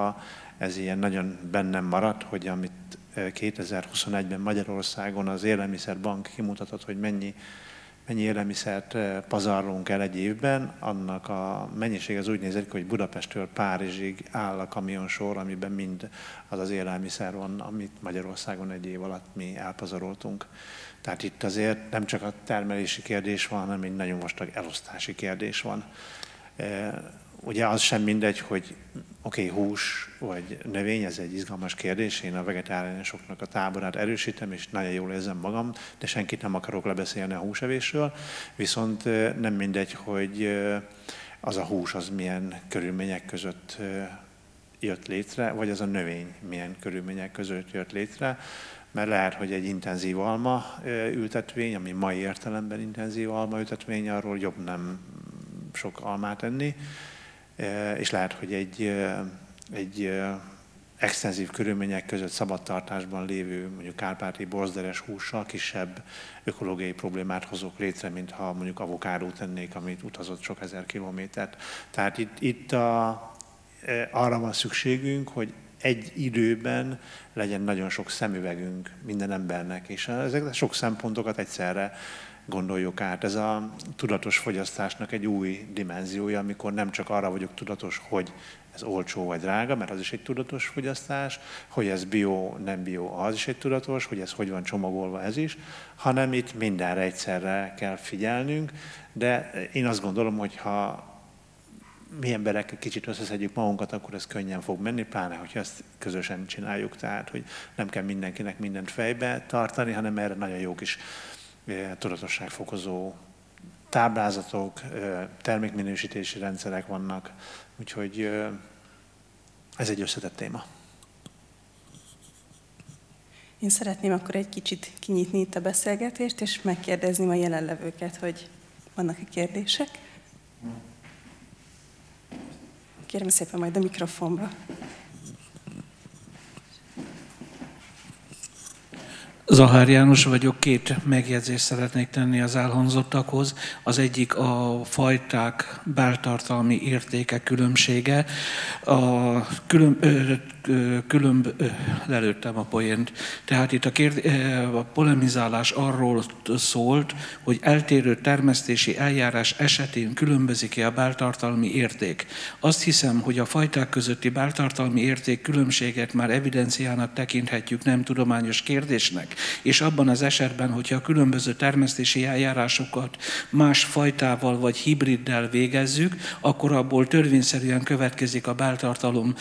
ez ilyen nagyon bennem maradt, hogy amit 2021-ben Magyarországon az Élelmiszerbank kimutatott, hogy mennyi élelmiszert pazarlunk el egy évben, annak a mennyiség az úgy nézett, hogy Budapesttől Párizsig áll a kamionsor, amiben mind az az élelmiszer van, amit Magyarországon egy év alatt mi elpazaroltunk. Tehát itt azért nem csak a termelési kérdés van, hanem egy nagyon vastag elosztási kérdés van. Ugye az sem mindegy, hogy hús vagy növény, ez egy izgalmas kérdés. Én a vegetáriánusoknak a táborát erősítem, és nagyon jól érzem magam, de senkit nem akarok lebeszélni a húsevésről. Viszont nem mindegy, hogy az a hús az milyen körülmények között jött létre, vagy az a növény milyen körülmények között jött létre, mert lehet, hogy egy intenzív alma ültetvény, ami mai értelemben intenzív alma ültetvény, arról jobb nem sok almát enni, és lehet, hogy egy extenzív körülmények között szabadtartásban lévő, mondjuk kárpáti borszderes hússal kisebb ökológiai problémát hozok létre, mint ha mondjuk avokádót tennék, amit utazott sok ezer kilométert. Tehát arra van szükségünk, hogy egy időben legyen nagyon sok szemüvegünk minden embernek, és ezek sok szempontokat egyszerre gondoljuk át. Ez a tudatos fogyasztásnak egy új dimenziója, amikor nem csak arra vagyok tudatos, hogy ez olcsó vagy drága, mert az is egy tudatos fogyasztás, hogy ez bio, nem bio, az is egy tudatos, hogy ez hogy van csomagolva, ez is, hanem itt mindenre egyszerre kell figyelnünk, de én azt gondolom, hogy ha mi emberek kicsit összeszedjük magunkat, akkor ez könnyen fog menni, pláne, hogyha ezt közösen csináljuk, tehát hogy nem kell mindenkinek mindent fejbe tartani, hanem erre nagyon jó kis tudatosságfokozó táblázatok, termékminősítési rendszerek vannak, úgyhogy ez egy összetett téma. Én szeretném akkor egy kicsit kinyitni itt a beszélgetést, és megkérdezni a jelenlevőket, hogy vannak-e kérdések. Kérem szépen majd a mikrofonba. Zahár János vagyok, két megjegyzést szeretnék tenni az elhangzottakhoz. Az egyik a fajták beltartalmi értéke különbsége. Lelőttem a poént. Tehát itt a polemizálás arról szólt, hogy eltérő termesztési eljárás esetén különbözik-e a beltartalmi érték. Azt hiszem, hogy a fajták közötti beltartalmi érték különbséget már evidenciának tekinthetjük, nem tudományos kérdésnek. És abban az esetben, hogyha a különböző termesztési eljárásokat más fajtával vagy hibriddel végezzük, akkor abból törvényszerűen következik a beltartalom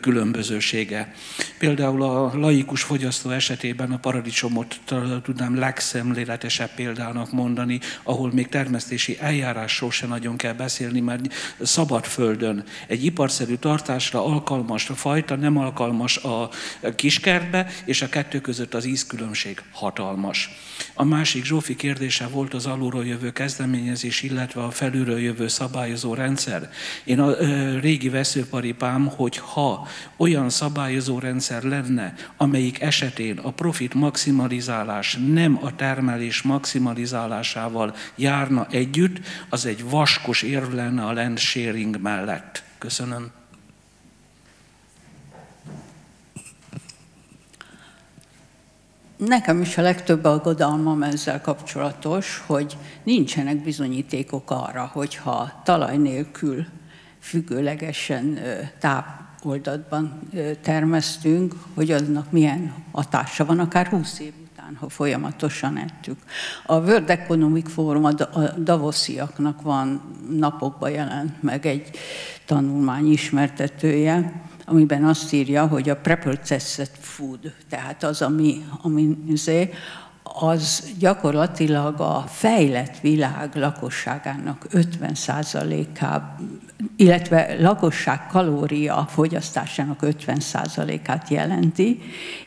különbözősége. Például a laikus fogyasztó esetében a paradicsomot tudnám legszemléletesebb példának mondani, ahol még termesztési eljárásról se nagyon kell beszélni, mert szabadföldön egy iparszerű tartásra alkalmas a fajta, nem alkalmas a kiskertbe, és a kettő között az ízkülönbség hatalmas. A másik Zsófi kérdése volt az alulról jövő kezdeményezés, illetve a felülről jövő szabályozó rendszer. Én a régi veszőparipám, hogy ha olyan szabályozó rendszer lenne, amelyik esetén a profit maximalizálás nem a termelés maximalizálásával járna együtt, az egy vaskos érv lenne a land sharing mellett. Köszönöm. Nekem is a legtöbb aggodalmam ezzel kapcsolatos, hogy nincsenek bizonyítékok arra, hogyha talaj nélkül függőlegesen távoldatban termesztünk, hogy aznak milyen hatása van, akár 20 év után, ha folyamatosan ettük. A World Economic Forum, a davosziaknak van napokban jelent meg egy tanulmány ismertetője, amiben azt írja, hogy a preprocessed food, tehát az, az gyakorlatilag a fejlett világ lakosságának 50%-át, illetve lakosság kalória fogyasztásának 50%-át jelenti,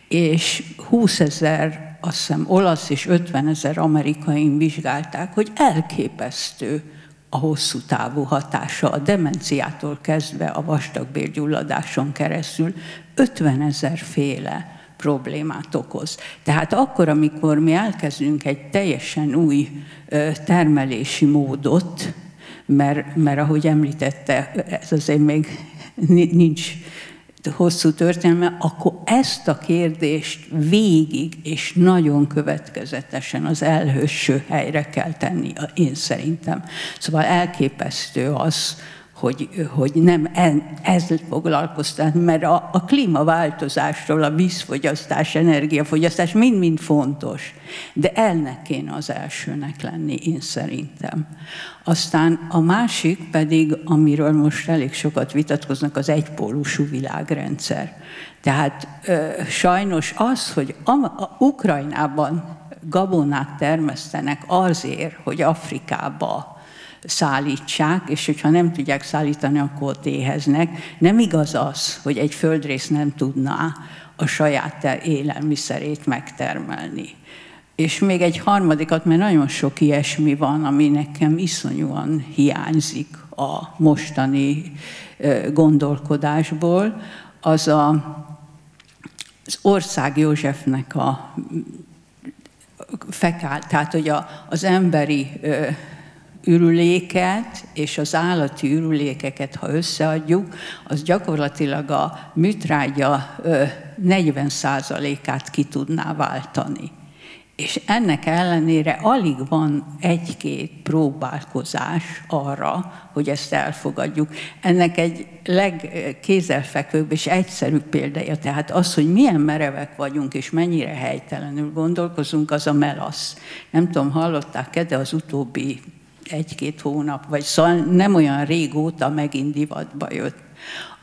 és 20 000, azt hiszem, olasz és 50 000 amerikain vizsgálták, hogy elképesztő a hosszú távú hatása, a demenciától kezdve a vastagbélgyulladáson keresztül 50 000 féle problémát okoz. Tehát akkor, amikor mi elkezdünk egy teljesen új termelési módot, mert ahogy említette, ez azért még nincs hosszú történelme, akkor ezt a kérdést végig és nagyon következetesen az elhőső helyre kell tenni, én szerintem. Szóval elképesztő az, hogy nem ezzel foglalkoztatni, mert a klímaváltozásról a vízfogyasztás, energiafogyasztás mind-mind fontos, de ennek kéne az elsőnek lenni, én szerintem. Aztán a másik pedig, amiről most elég sokat vitatkoznak, az egypólusú világrendszer. Tehát sajnos az, hogy Ukrajnában gabonát termesztenek azért, hogy Afrikába szállítsák, és hogyha nem tudják szállítani, akkor éheznek. Nem igaz az, hogy egy földrész nem tudná a saját élelmiszerét megtermelni. És még egy harmadikat, mert nagyon sok ilyesmi van, ami nekem iszonyúan hiányzik a mostani gondolkodásból, az az Ország Józsefnek a fekál, tehát hogy az emberi ürüléket és az állati ürülékeket, ha összeadjuk, az gyakorlatilag a műtrágya 40%-át ki tudná váltani. És ennek ellenére alig van egy-két próbálkozás arra, hogy ezt elfogadjuk. Ennek egy legkézzelfekvőbb és egyszerűbb példája, tehát az, hogy milyen merevek vagyunk és mennyire helytelenül gondolkozunk, az a melasz. Nem tudom, hallották-e, de az utóbbi egy-két hónap, vagy szóval nem olyan régóta megint divatba jött.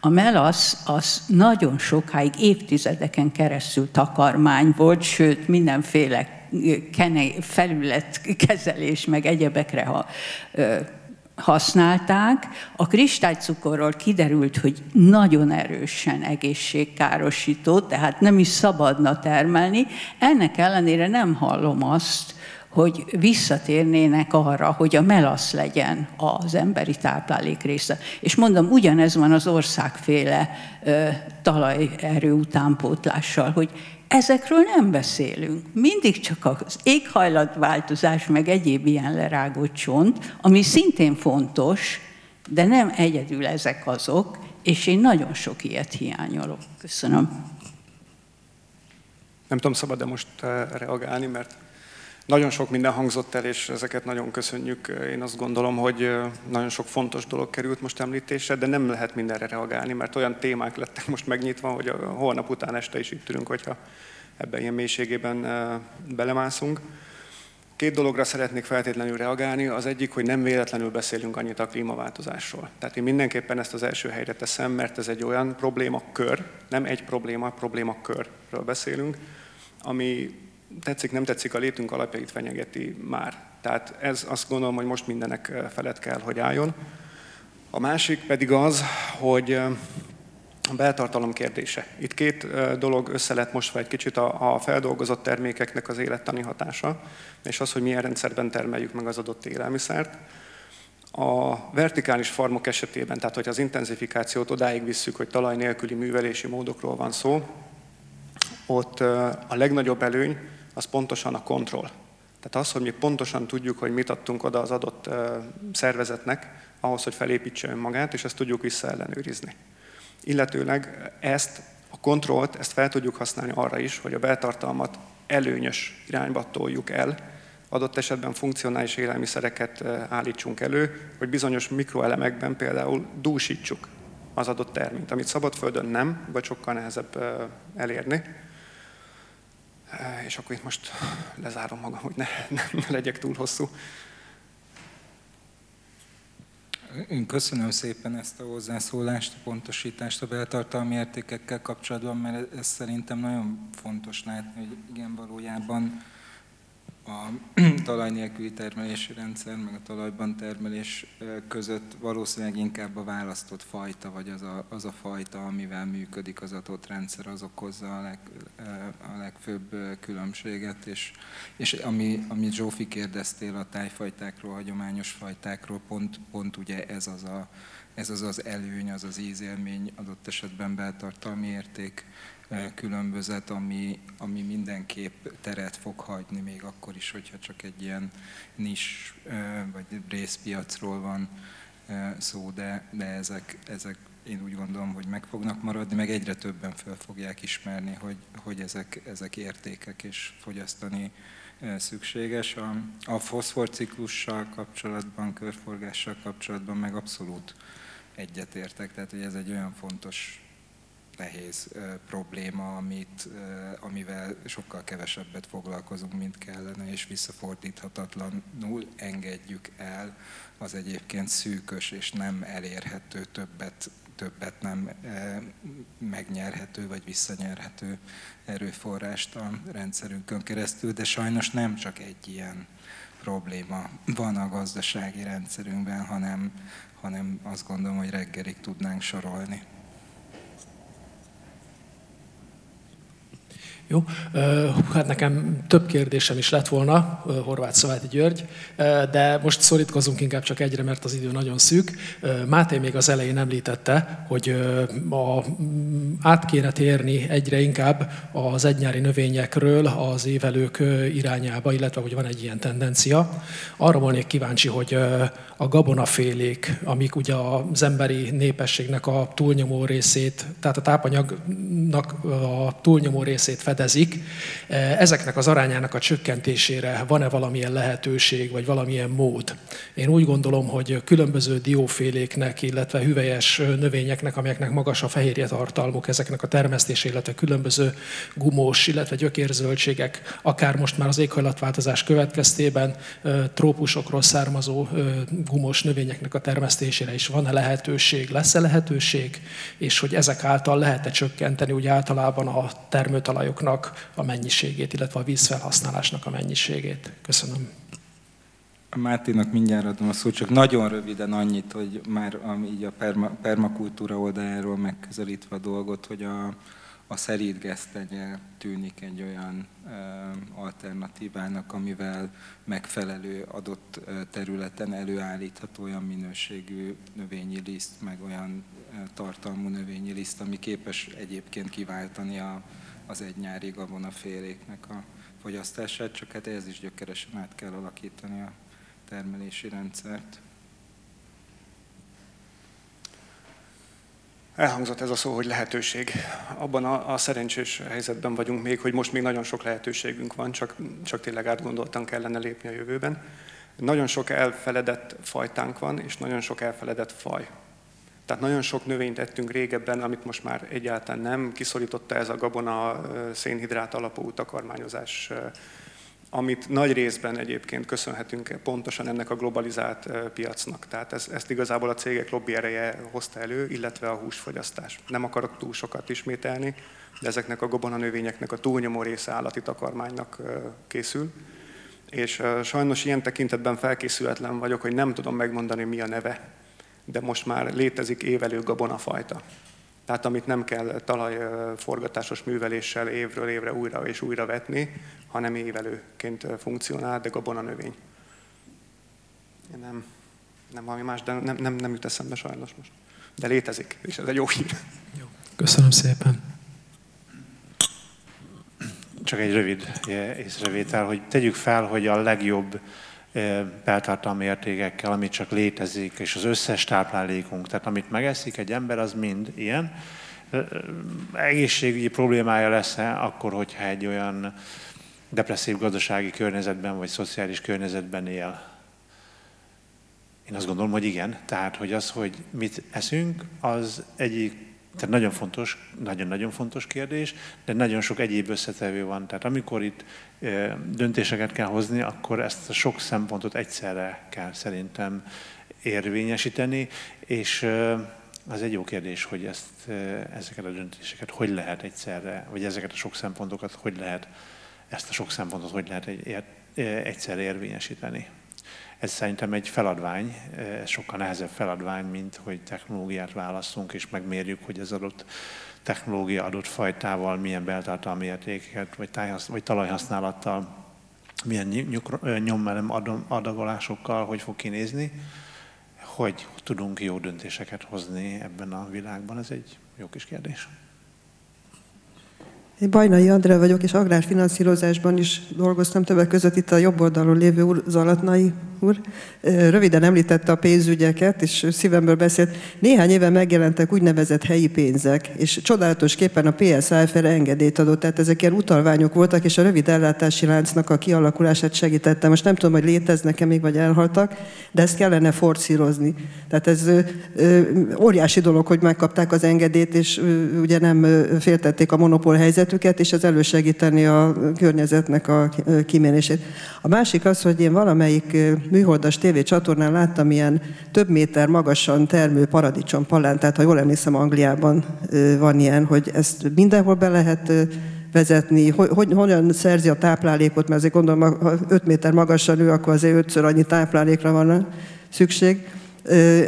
A melasz az nagyon sokáig, évtizedeken keresztül takarmány volt, sőt mindenféle felületkezelés meg egyebekre használták. A kristálycukorról kiderült, hogy nagyon erősen egészségkárosító, tehát nem is szabadna termelni. Ennek ellenére nem hallom azt, hogy visszatérnének arra, hogy a melasz legyen az emberi táplálék része. És mondom, ugyanez van az országféle talajerő utánpótlással, hogy ezekről nem beszélünk. Mindig csak az éghajlatváltozás, meg egyéb ilyen lerágott csont, ami szintén fontos, de nem egyedül ezek azok, és én nagyon sok ilyet hiányolok. Köszönöm. Nem tudom, szabad-e most reagálni, mert nagyon sok minden hangzott el, és ezeket nagyon köszönjük. Én azt gondolom, hogy nagyon sok fontos dolog került most említésre, de nem lehet mindenre reagálni, mert olyan témák lettek most megnyitva, hogy a holnap után este is itt ülünk, hogyha ebben ilyen mélységében belemászunk. Két dologra szeretnék feltétlenül reagálni. Az egyik, hogy nem véletlenül beszélünk annyit a klímaváltozásról. Tehát én mindenképpen ezt az első helyre teszem, mert ez egy olyan problémakör, nem egy probléma, problémakörről beszélünk, ami tetszik, nem tetszik, a létünk alapjait fenyegeti már. Tehát ez, azt gondolom, hogy most mindenek felett kell, hogy álljon. A másik pedig az, hogy a beltartalom kérdése. Itt két dolog össze lett mosva egy kicsit, a feldolgozott termékeknek az élettani hatása, és az, hogy milyen rendszerben termeljük meg az adott élelmiszert. A vertikális farmok esetében, tehát hogy az intenzifikációt odáig visszük, hogy talaj nélküli művelési módokról van szó, ott a legnagyobb előny az pontosan a kontroll. Tehát az, hogy mi pontosan tudjuk, hogy mit adtunk oda az adott szervezetnek, ahhoz, hogy felépítse önmagát, és ezt tudjuk visszaellenőrizni. Illetőleg ezt a kontrollt, ezt fel tudjuk használni arra is, hogy a beltartalmat előnyös irányba toljuk el, adott esetben funkcionális élelmiszereket állítsunk elő, hogy bizonyos mikroelemekben például dúsítsuk az adott terményt, amit szabadföldön nem, vagy sokkal nehezebb elérni. És akkor itt most lezárom magam, hogy ne legyek túl hosszú. Én köszönöm szépen ezt a hozzászólást, a pontosítást a beltartalmi értékekkel kapcsolatban, mert ez szerintem nagyon fontos látni, hogy igen, valójában a talaj nélküli termelési rendszer, meg a talajban termelés között valószínűleg inkább a választott fajta, vagy az a fajta, amivel működik az adott rendszer, az okozza a legfőbb különbséget. És ami Zsófi kérdeztél a tájfajtákról, hagyományos fajtákról, pont ugye ez az előny, az az ízélmény, adott esetben beltartalmi érték különbözet, ami mindenképp teret fog hagyni, még akkor is, hogyha csak egy ilyen nis vagy részpiacról van szó, de ezek én úgy gondolom, hogy meg fognak maradni, meg egyre többen fel fogják ismerni, hogy ezek értékek és fogyasztani szükséges. A foszforciklussal kapcsolatban, körforgással kapcsolatban meg abszolút egyetértek, tehát hogy ez egy olyan fontos, nehéz probléma, amivel sokkal kevesebbet foglalkozunk, mint kellene, és visszafordíthatatlanul engedjük el az egyébként szűkös és nem elérhető, többet nem megnyerhető vagy visszanyerhető erőforrást a rendszerünkön keresztül, de sajnos nem csak egy ilyen probléma van a gazdasági rendszerünkben, hanem azt gondolom, hogy reggelig tudnánk sorolni. Jó, hát nekem több kérdésem is lett volna, Horváth Szováti György, de most szorítkozunk inkább csak egyre, mert az idő nagyon szűk. Máté még az elején említette, hogy át kéne térni egyre inkább az egynyári növényekről az évelők irányába, illetve hogy van egy ilyen tendencia. Arra volnék kíváncsi, hogy a gabonafélék, amik ugye az emberi népességnek a túlnyomó részét, tehát a tápanyagnak a túlnyomó részét fedezik, ezeknek az arányának a csökkentésére van-e valamilyen lehetőség, vagy valamilyen mód? Én úgy gondolom, hogy különböző dióféléknek, illetve hüvelyes növényeknek, amelyeknek magas a fehérje tartalmuk, ezeknek a termesztése, illetve különböző gumós, illetve gyökérzöldségek, akár most már az éghajlatváltozás következtében trópusokról származó gumós növényeknek a termesztésére is van-e lehetőség, lesz-e lehetőség, és hogy ezek által lehet-e csökkenteni úgy általában a termőtalajoknak a mennyiségét, illetve a vízfelhasználásnak a mennyiségét. Köszönöm. A Máténak mindjárt adom a szót, csak nagyon röviden annyit, hogy már így a permakultúra oldaláról megközelítve a dolgot, hogy a szerítgesztenye tűnik egy olyan alternatívának, amivel megfelelő adott területen előállítható olyan minőségű növényi liszt, meg olyan tartalmú növényi liszt, ami képes egyébként kiváltani az egynyári gabonaféléknek a fogyasztását, csak hát ez is gyökeresen át kell alakítani a termelési rendszert. Elhangzott ez a szó, hogy lehetőség. Abban a szerencsés helyzetben vagyunk még, hogy most még nagyon sok lehetőségünk van, csak tényleg átgondoltan kellene lépni a jövőben. Nagyon sok elfeledett fajtánk van, és nagyon sok elfeledett faj. Tehát nagyon sok növényt ettünk régebben, amit most már egyáltalán nem. Kiszorította ez a gabona szénhidrát alapú takarmányozás, amit nagy részben egyébként köszönhetünk pontosan ennek a globalizált piacnak. Tehát ezt igazából a cégek lobby ereje hozta elő, illetve a húsfogyasztás. Nem akarok túl sokat ismételni, de ezeknek a gabonanövényeknek a túlnyomó része állati takarmánynak készül. És sajnos ilyen tekintetben felkészületlen vagyok, hogy nem tudom megmondani, mi a neve, de most már létezik évelő gabonafajta. Tehát amit nem kell talajforgatásos műveléssel évről évre újra és újra vetni, hanem évelőként funkcionál, de gabonanövény. Nem valami más, de nem jut eszembe sajnos most. De létezik, és ez egy jó hír. Jó. Köszönöm szépen. Csak egy rövid észrevétel, hogy tegyük fel, hogy a legjobb beltartalmi értékekkel, amit csak létezik, és az összes táplálékunk, tehát amit megeszik egy ember, az mind ilyen. Egészségügyi problémája lesz akkor, hogyha egy olyan depresszív gazdasági környezetben, vagy szociális környezetben él. Én azt gondolom, hogy igen. Tehát, hogy az, hogy mit eszünk, az egyik, tehát nagyon fontos, nagyon-nagyon fontos kérdés, de nagyon sok egyéb összetevő van. Tehát amikor itt döntéseket kell hozni, akkor ezt a sok szempontot egyszerre kell szerintem érvényesíteni, és az egy jó kérdés, hogy ezeket a döntéseket hogy lehet egyszerre, vagy ezeket a sok szempontokat egyszerre érvényesíteni. Ez szerintem egy feladvány, ez sokkal nehezebb feladvány, mint hogy technológiát választunk, és megmérjük, hogy az adott technológia adott fajtával milyen beltartalmi értékeket, vagy talajhasználattal, milyen nyommelem adagolásokkal, hogy fog kinézni, hogy tudunk jó döntéseket hozni ebben a világban. Ez egy jó kis kérdés. Én Bajnai Andrea vagyok, és agrárfinanszírozásban is dolgoztam, többek között itt a jobb oldalon lévő úr, Zalatnai úr. Röviden említette a pénzügyeket, és szívemből beszélt. Néhány éve megjelentek úgynevezett helyi pénzek, és csodálatosképpen a PSAF-re engedélyt adott. Tehát ezek ilyen utalványok voltak, és a rövid ellátási láncnak a kialakulását segítette. Most nem tudom, hogy léteznek-e még, vagy elhaltak, de ezt kellene forszírozni. Tehát ez óriási dolog, hogy megkapták az engedélyt, és ugye nem féltették a monopól helyzetet, és ez elősegíteni a környezetnek a kimérését. A másik az, hogy én valamelyik műholdas tévécsatornán láttam ilyen több méter magasan termő paradicsom palántát, ha jól emlékszem, Angliában van ilyen, hogy ezt mindenhol be lehet vezetni, hogyan szerzi a táplálékot, mert azért gondolom, ha 5 méter magasan ő, akkor azért 5-ször annyi táplálékra van szükség.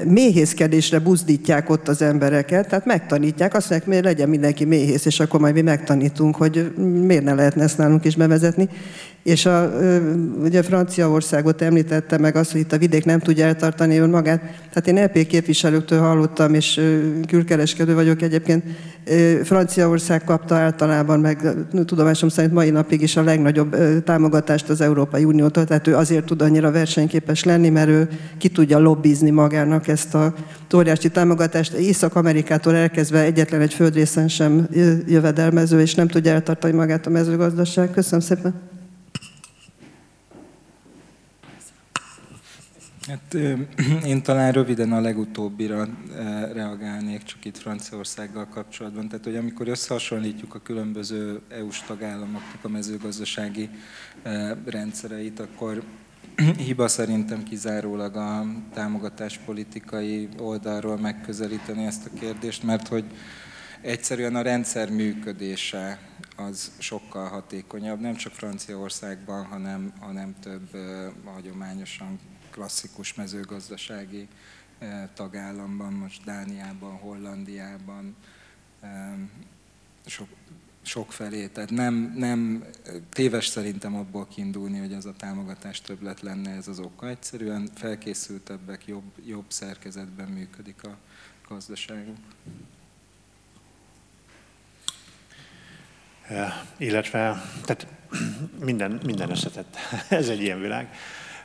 Méhészkedésre buzdítják ott az embereket, tehát megtanítják, azt mondják, miért legyen mindenki méhész, és akkor majd mi megtanítunk, hogy miért ne lehetne ezt nálunk is bevezetni. És ugye Franciaországot említette meg azt, hogy itt a vidék nem tudja eltartani önmagát. Tehát én EP képviselőktől hallottam, és külkereskedő vagyok egyébként. Franciaország kapta általában, meg tudomásom szerint mai napig is a legnagyobb támogatást az Európai Uniótól. Tehát ő azért tud annyira versenyképes lenni, mert ő ki tudja lobbizni magának ezt a óriási támogatást. Észak-Amerikától elkezdve egyetlen egy földrészen sem jövedelmező, és nem tudja eltartani magát a mezőgazdaság. Köszönöm szépen. Hát, én talán röviden a legutóbbira reagálnék, csak itt Franciaországgal kapcsolatban. Tehát, hogy amikor összehasonlítjuk a különböző EU-s tagállamoknak a mezőgazdasági rendszereit, akkor hiba szerintem kizárólag a támogatáspolitikai oldalról megközelíteni ezt a kérdést, mert hogy egyszerűen a rendszer működése az sokkal hatékonyabb, nem csak Franciaországban, hanem több hagyományosan klasszikus mezőgazdasági tagállamban, most Dániában, Hollandiában, sokfelé. Tehát nem téves szerintem abból kiindulni, hogy az a támogatás többlet lenne, ez az oka. Egyszerűen felkészültebbek, jobb szerkezetben működik a gazdaságunk. Illetve tehát minden összetett. Ez egy ilyen világ,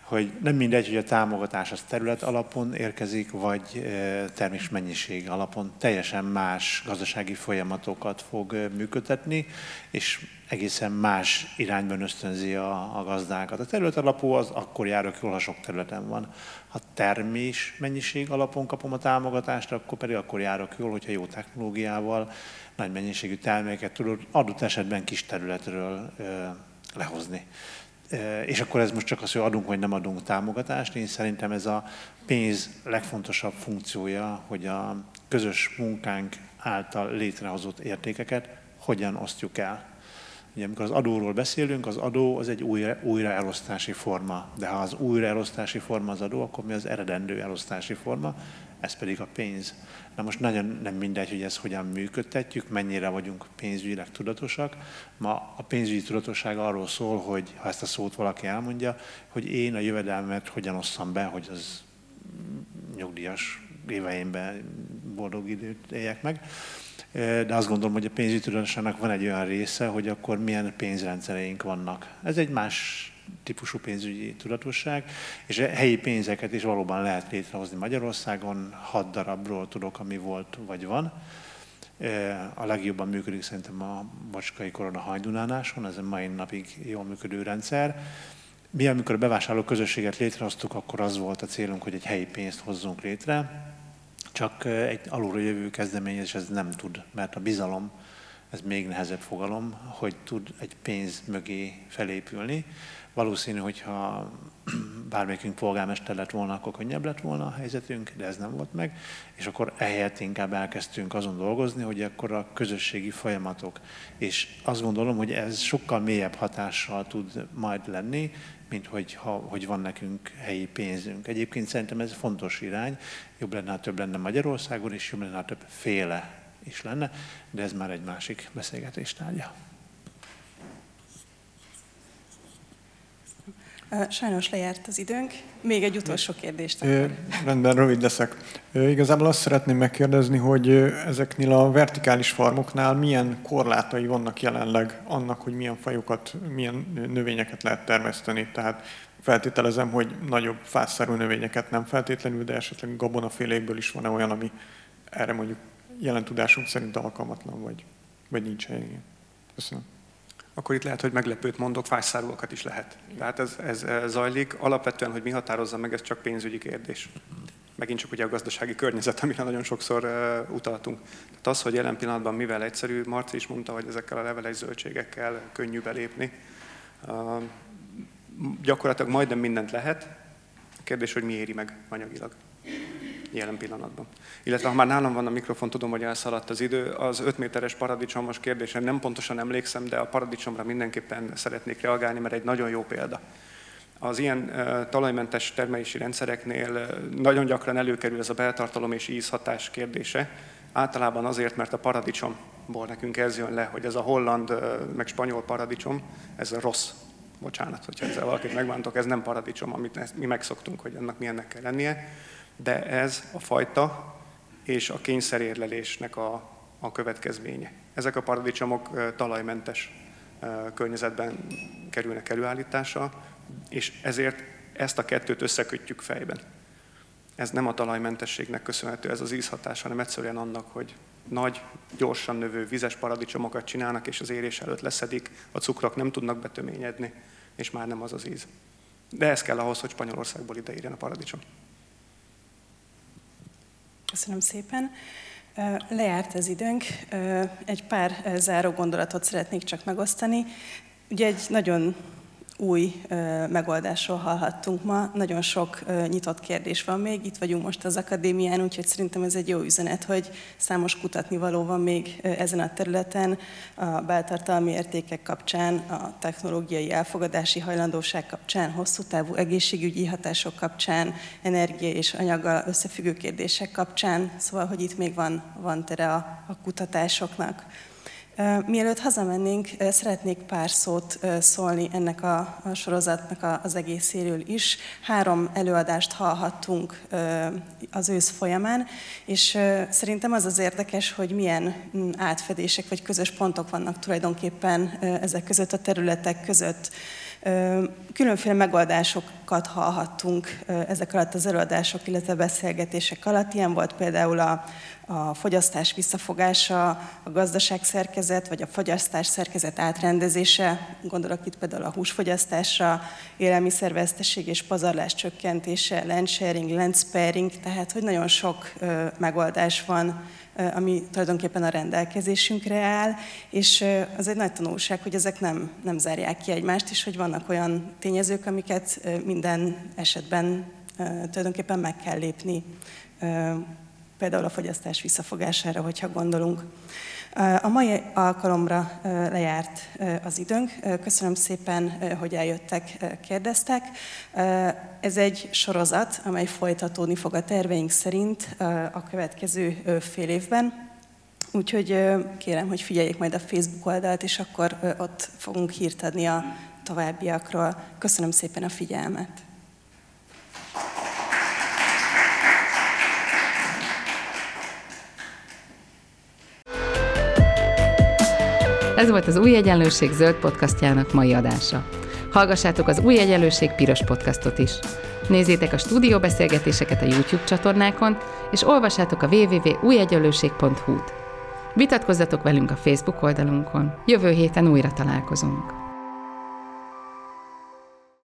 hogy nem mindegy, hogy a támogatás az terület alapon érkezik, vagy termékmennyiség alapon. Teljesen más gazdasági folyamatokat fog működtetni, és egészen más irányban ösztönzi a gazdákat. A terület alapú az akkor járok jól, ha sok területen van. Ha termékmennyiség alapon kapom a támogatást, akkor pedig akkor járok jól, hogyha jó technológiával nagy mennyiségű terméket tudod adott esetben kis területről lehozni. És akkor ez most csak az, hogy adunk vagy nem adunk támogatást. Én szerintem ez a pénz legfontosabb funkciója, hogy a közös munkánk által létrehozott értékeket hogyan osztjuk el. Ugye, amikor az adóról beszélünk, az adó az egy újraelosztási forma. De ha az újraelosztási forma az adó, akkor mi az eredendő elosztási forma? Ez pedig a pénz. Na most nagyon nem mindegy, hogy ezt hogyan működtetjük, mennyire vagyunk pénzügyileg tudatosak. Ma a pénzügyi tudatosság arról szól, hogy ha ezt a szót valaki elmondja, hogy én a jövedelmet hogyan osszam be, hogy az nyugdíjas éveimben boldog időt éljek meg. De azt gondolom, hogy a pénzügyi tudatosságnak van egy olyan része, hogy akkor milyen pénzrendszereink vannak. Ez egy más típusú pénzügyi tudatosság, és helyi pénzeket is valóban lehet létrehozni Magyarországon. 6 darabról tudok, ami volt vagy van. A legjobban működik szerintem a Bácskai Korona Hajdunánáson, ez a mai napig jól működő rendszer. Mi, amikor a bevásárló közösséget létrehoztuk, akkor az volt a célunk, hogy egy helyi pénzt hozzunk létre, csak egy alulról jövő kezdeményezés ez nem tud, mert a bizalom, ez még nehezebb fogalom, hogy tud egy pénz mögé felépülni. Valószínű, hogyha bármelyikünk polgármester lett volna, akkor könnyebb lett volna a helyzetünk, de ez nem volt meg. És akkor ehelyett inkább elkezdtünk azon dolgozni, hogy akkor a közösségi folyamatok. És azt gondolom, hogy ez sokkal mélyebb hatással tud majd lenni, mint hogy van nekünk helyi pénzünk. Egyébként szerintem ez fontos irány. Jobb lenne, ha több lenne Magyarországon, és jobb lenne, ha többféle is lenne, de ez már egy másik beszélgetés tárgya. Sajnos lejárt az időnk. Még egy utolsó kérdést. Rendben, rövid leszek. Igazából azt szeretném megkérdezni, hogy ezeknél a vertikális farmoknál milyen korlátai vannak jelenleg annak, hogy milyen fajokat, milyen növényeket lehet termeszteni. Tehát feltételezem, hogy nagyobb fásszerű növényeket nem feltétlenül, de esetleg gabonafélékből is van olyan, ami erre mondjuk jelen tudásunk szerint alkalmatlan, vagy nincs helyen. Köszönöm. Akkor itt lehet, hogy meglepőt mondok, fásszáruakat is lehet. Tehát ez zajlik. Alapvetően, hogy mi határozza meg, ez csak pénzügyi kérdés. Megint csak ugye a gazdasági környezet, amire nagyon sokszor utaltunk. Tehát az, hogy jelen pillanatban mivel egyszerű, Marci is mondta, hogy ezekkel a leveles zöldségekkel könnyű belépni. Gyakorlatilag majdnem mindent lehet. A kérdés, hogy mi éri meg anyagilag. jelen pillanatban. Illetve ha már nálam van a mikrofon, tudom, hogy elszaladt az idő. Az 5 méteres paradicsomos kérdésen nem pontosan emlékszem, de a paradicsomra mindenképpen szeretnék reagálni, mert egy nagyon jó példa. Az ilyen talajmentes termelési rendszereknél nagyon gyakran előkerül ez a beltartalom és ízhatás kérdése. Általában azért, mert a paradicsomból nekünk ez jön le, hogy ez a holland, meg spanyol paradicsom, ez rossz. Bocsánat, hogyha ezzel valakit megbántok, ez nem paradicsom, amit mi megszoktunk, hogy annak milyennek kell lennie. De ez a fajta és a kényszerérlelésnek a következménye. Ezek a paradicsomok talajmentes környezetben kerülnek előállításra, és ezért ezt a kettőt összekötjük fejben. Ez nem a talajmentességnek köszönhető, ez az ízhatás, hanem egyszerűen annak, hogy nagy, gyorsan növő vizes paradicsomokat csinálnak, és az érés előtt leszedik, a cukrok nem tudnak betöményedni, és már nem az az íz. De ez kell ahhoz, hogy Spanyolországból ide érjen a paradicsom. Köszönöm szépen. Lejárt az időnk. Egy pár záró gondolatot szeretnék csak megosztani. Ugye egy nagyon új megoldásról hallhattunk ma, nagyon sok nyitott kérdés van még, itt vagyunk most az akadémián, úgyhogy szerintem ez egy jó üzenet, hogy számos kutatnivaló van még ezen a területen, a beltartalmi értékek kapcsán, a technológiai elfogadási hajlandóság kapcsán, hosszú távú egészségügyi hatások kapcsán, energia és anyaggal összefüggő kérdések kapcsán, szóval, hogy itt még van tere a kutatásoknak. Mielőtt hazamennénk, szeretnék pár szót szólni ennek a sorozatnak az egészéről is. 3 előadást hallhattunk az ősz folyamán, és szerintem az az érdekes, hogy milyen átfedések vagy közös pontok vannak tulajdonképpen ezek között, a területek között. Különféle megoldásokat hallhattunk ezek alatt az előadások, illetve beszélgetések alatt. Ilyen volt például a fogyasztás visszafogása, a gazdaság szerkezet, vagy a fogyasztás szerkezet átrendezése. Gondolok itt például a húsfogyasztásra, élelmiszerveszteség és pazarlás csökkentése, land sharing, land sparing, tehát hogy nagyon sok megoldás van, ami tulajdonképpen a rendelkezésünkre áll, és az egy nagy tanulság, hogy ezek nem zárják ki egymást, és hogy vannak olyan tényezők, amiket minden esetben tulajdonképpen meg kell lépni, például a fogyasztás visszafogására, hogyha gondolunk. A mai alkalomra lejárt az időnk. Köszönöm szépen, hogy eljöttek, kérdeztek. Ez egy sorozat, amely folytatódni fog a terveink szerint a következő fél évben. Úgyhogy kérem, hogy figyeljék majd a Facebook oldalt, és akkor ott fogunk hírt adni a továbbiakról. Köszönöm szépen a figyelmet! Ez volt az Új Egyenlőség zöld podcastjának mai adása. Hallgassátok az Új Egyenlőség piros podcastot is. Nézzétek a stúdióbeszélgetéseket a YouTube csatornákon, és olvassátok a www.újegyenlőség.hu-t. Vitatkozzatok velünk a Facebook oldalunkon. Jövő héten újra találkozunk.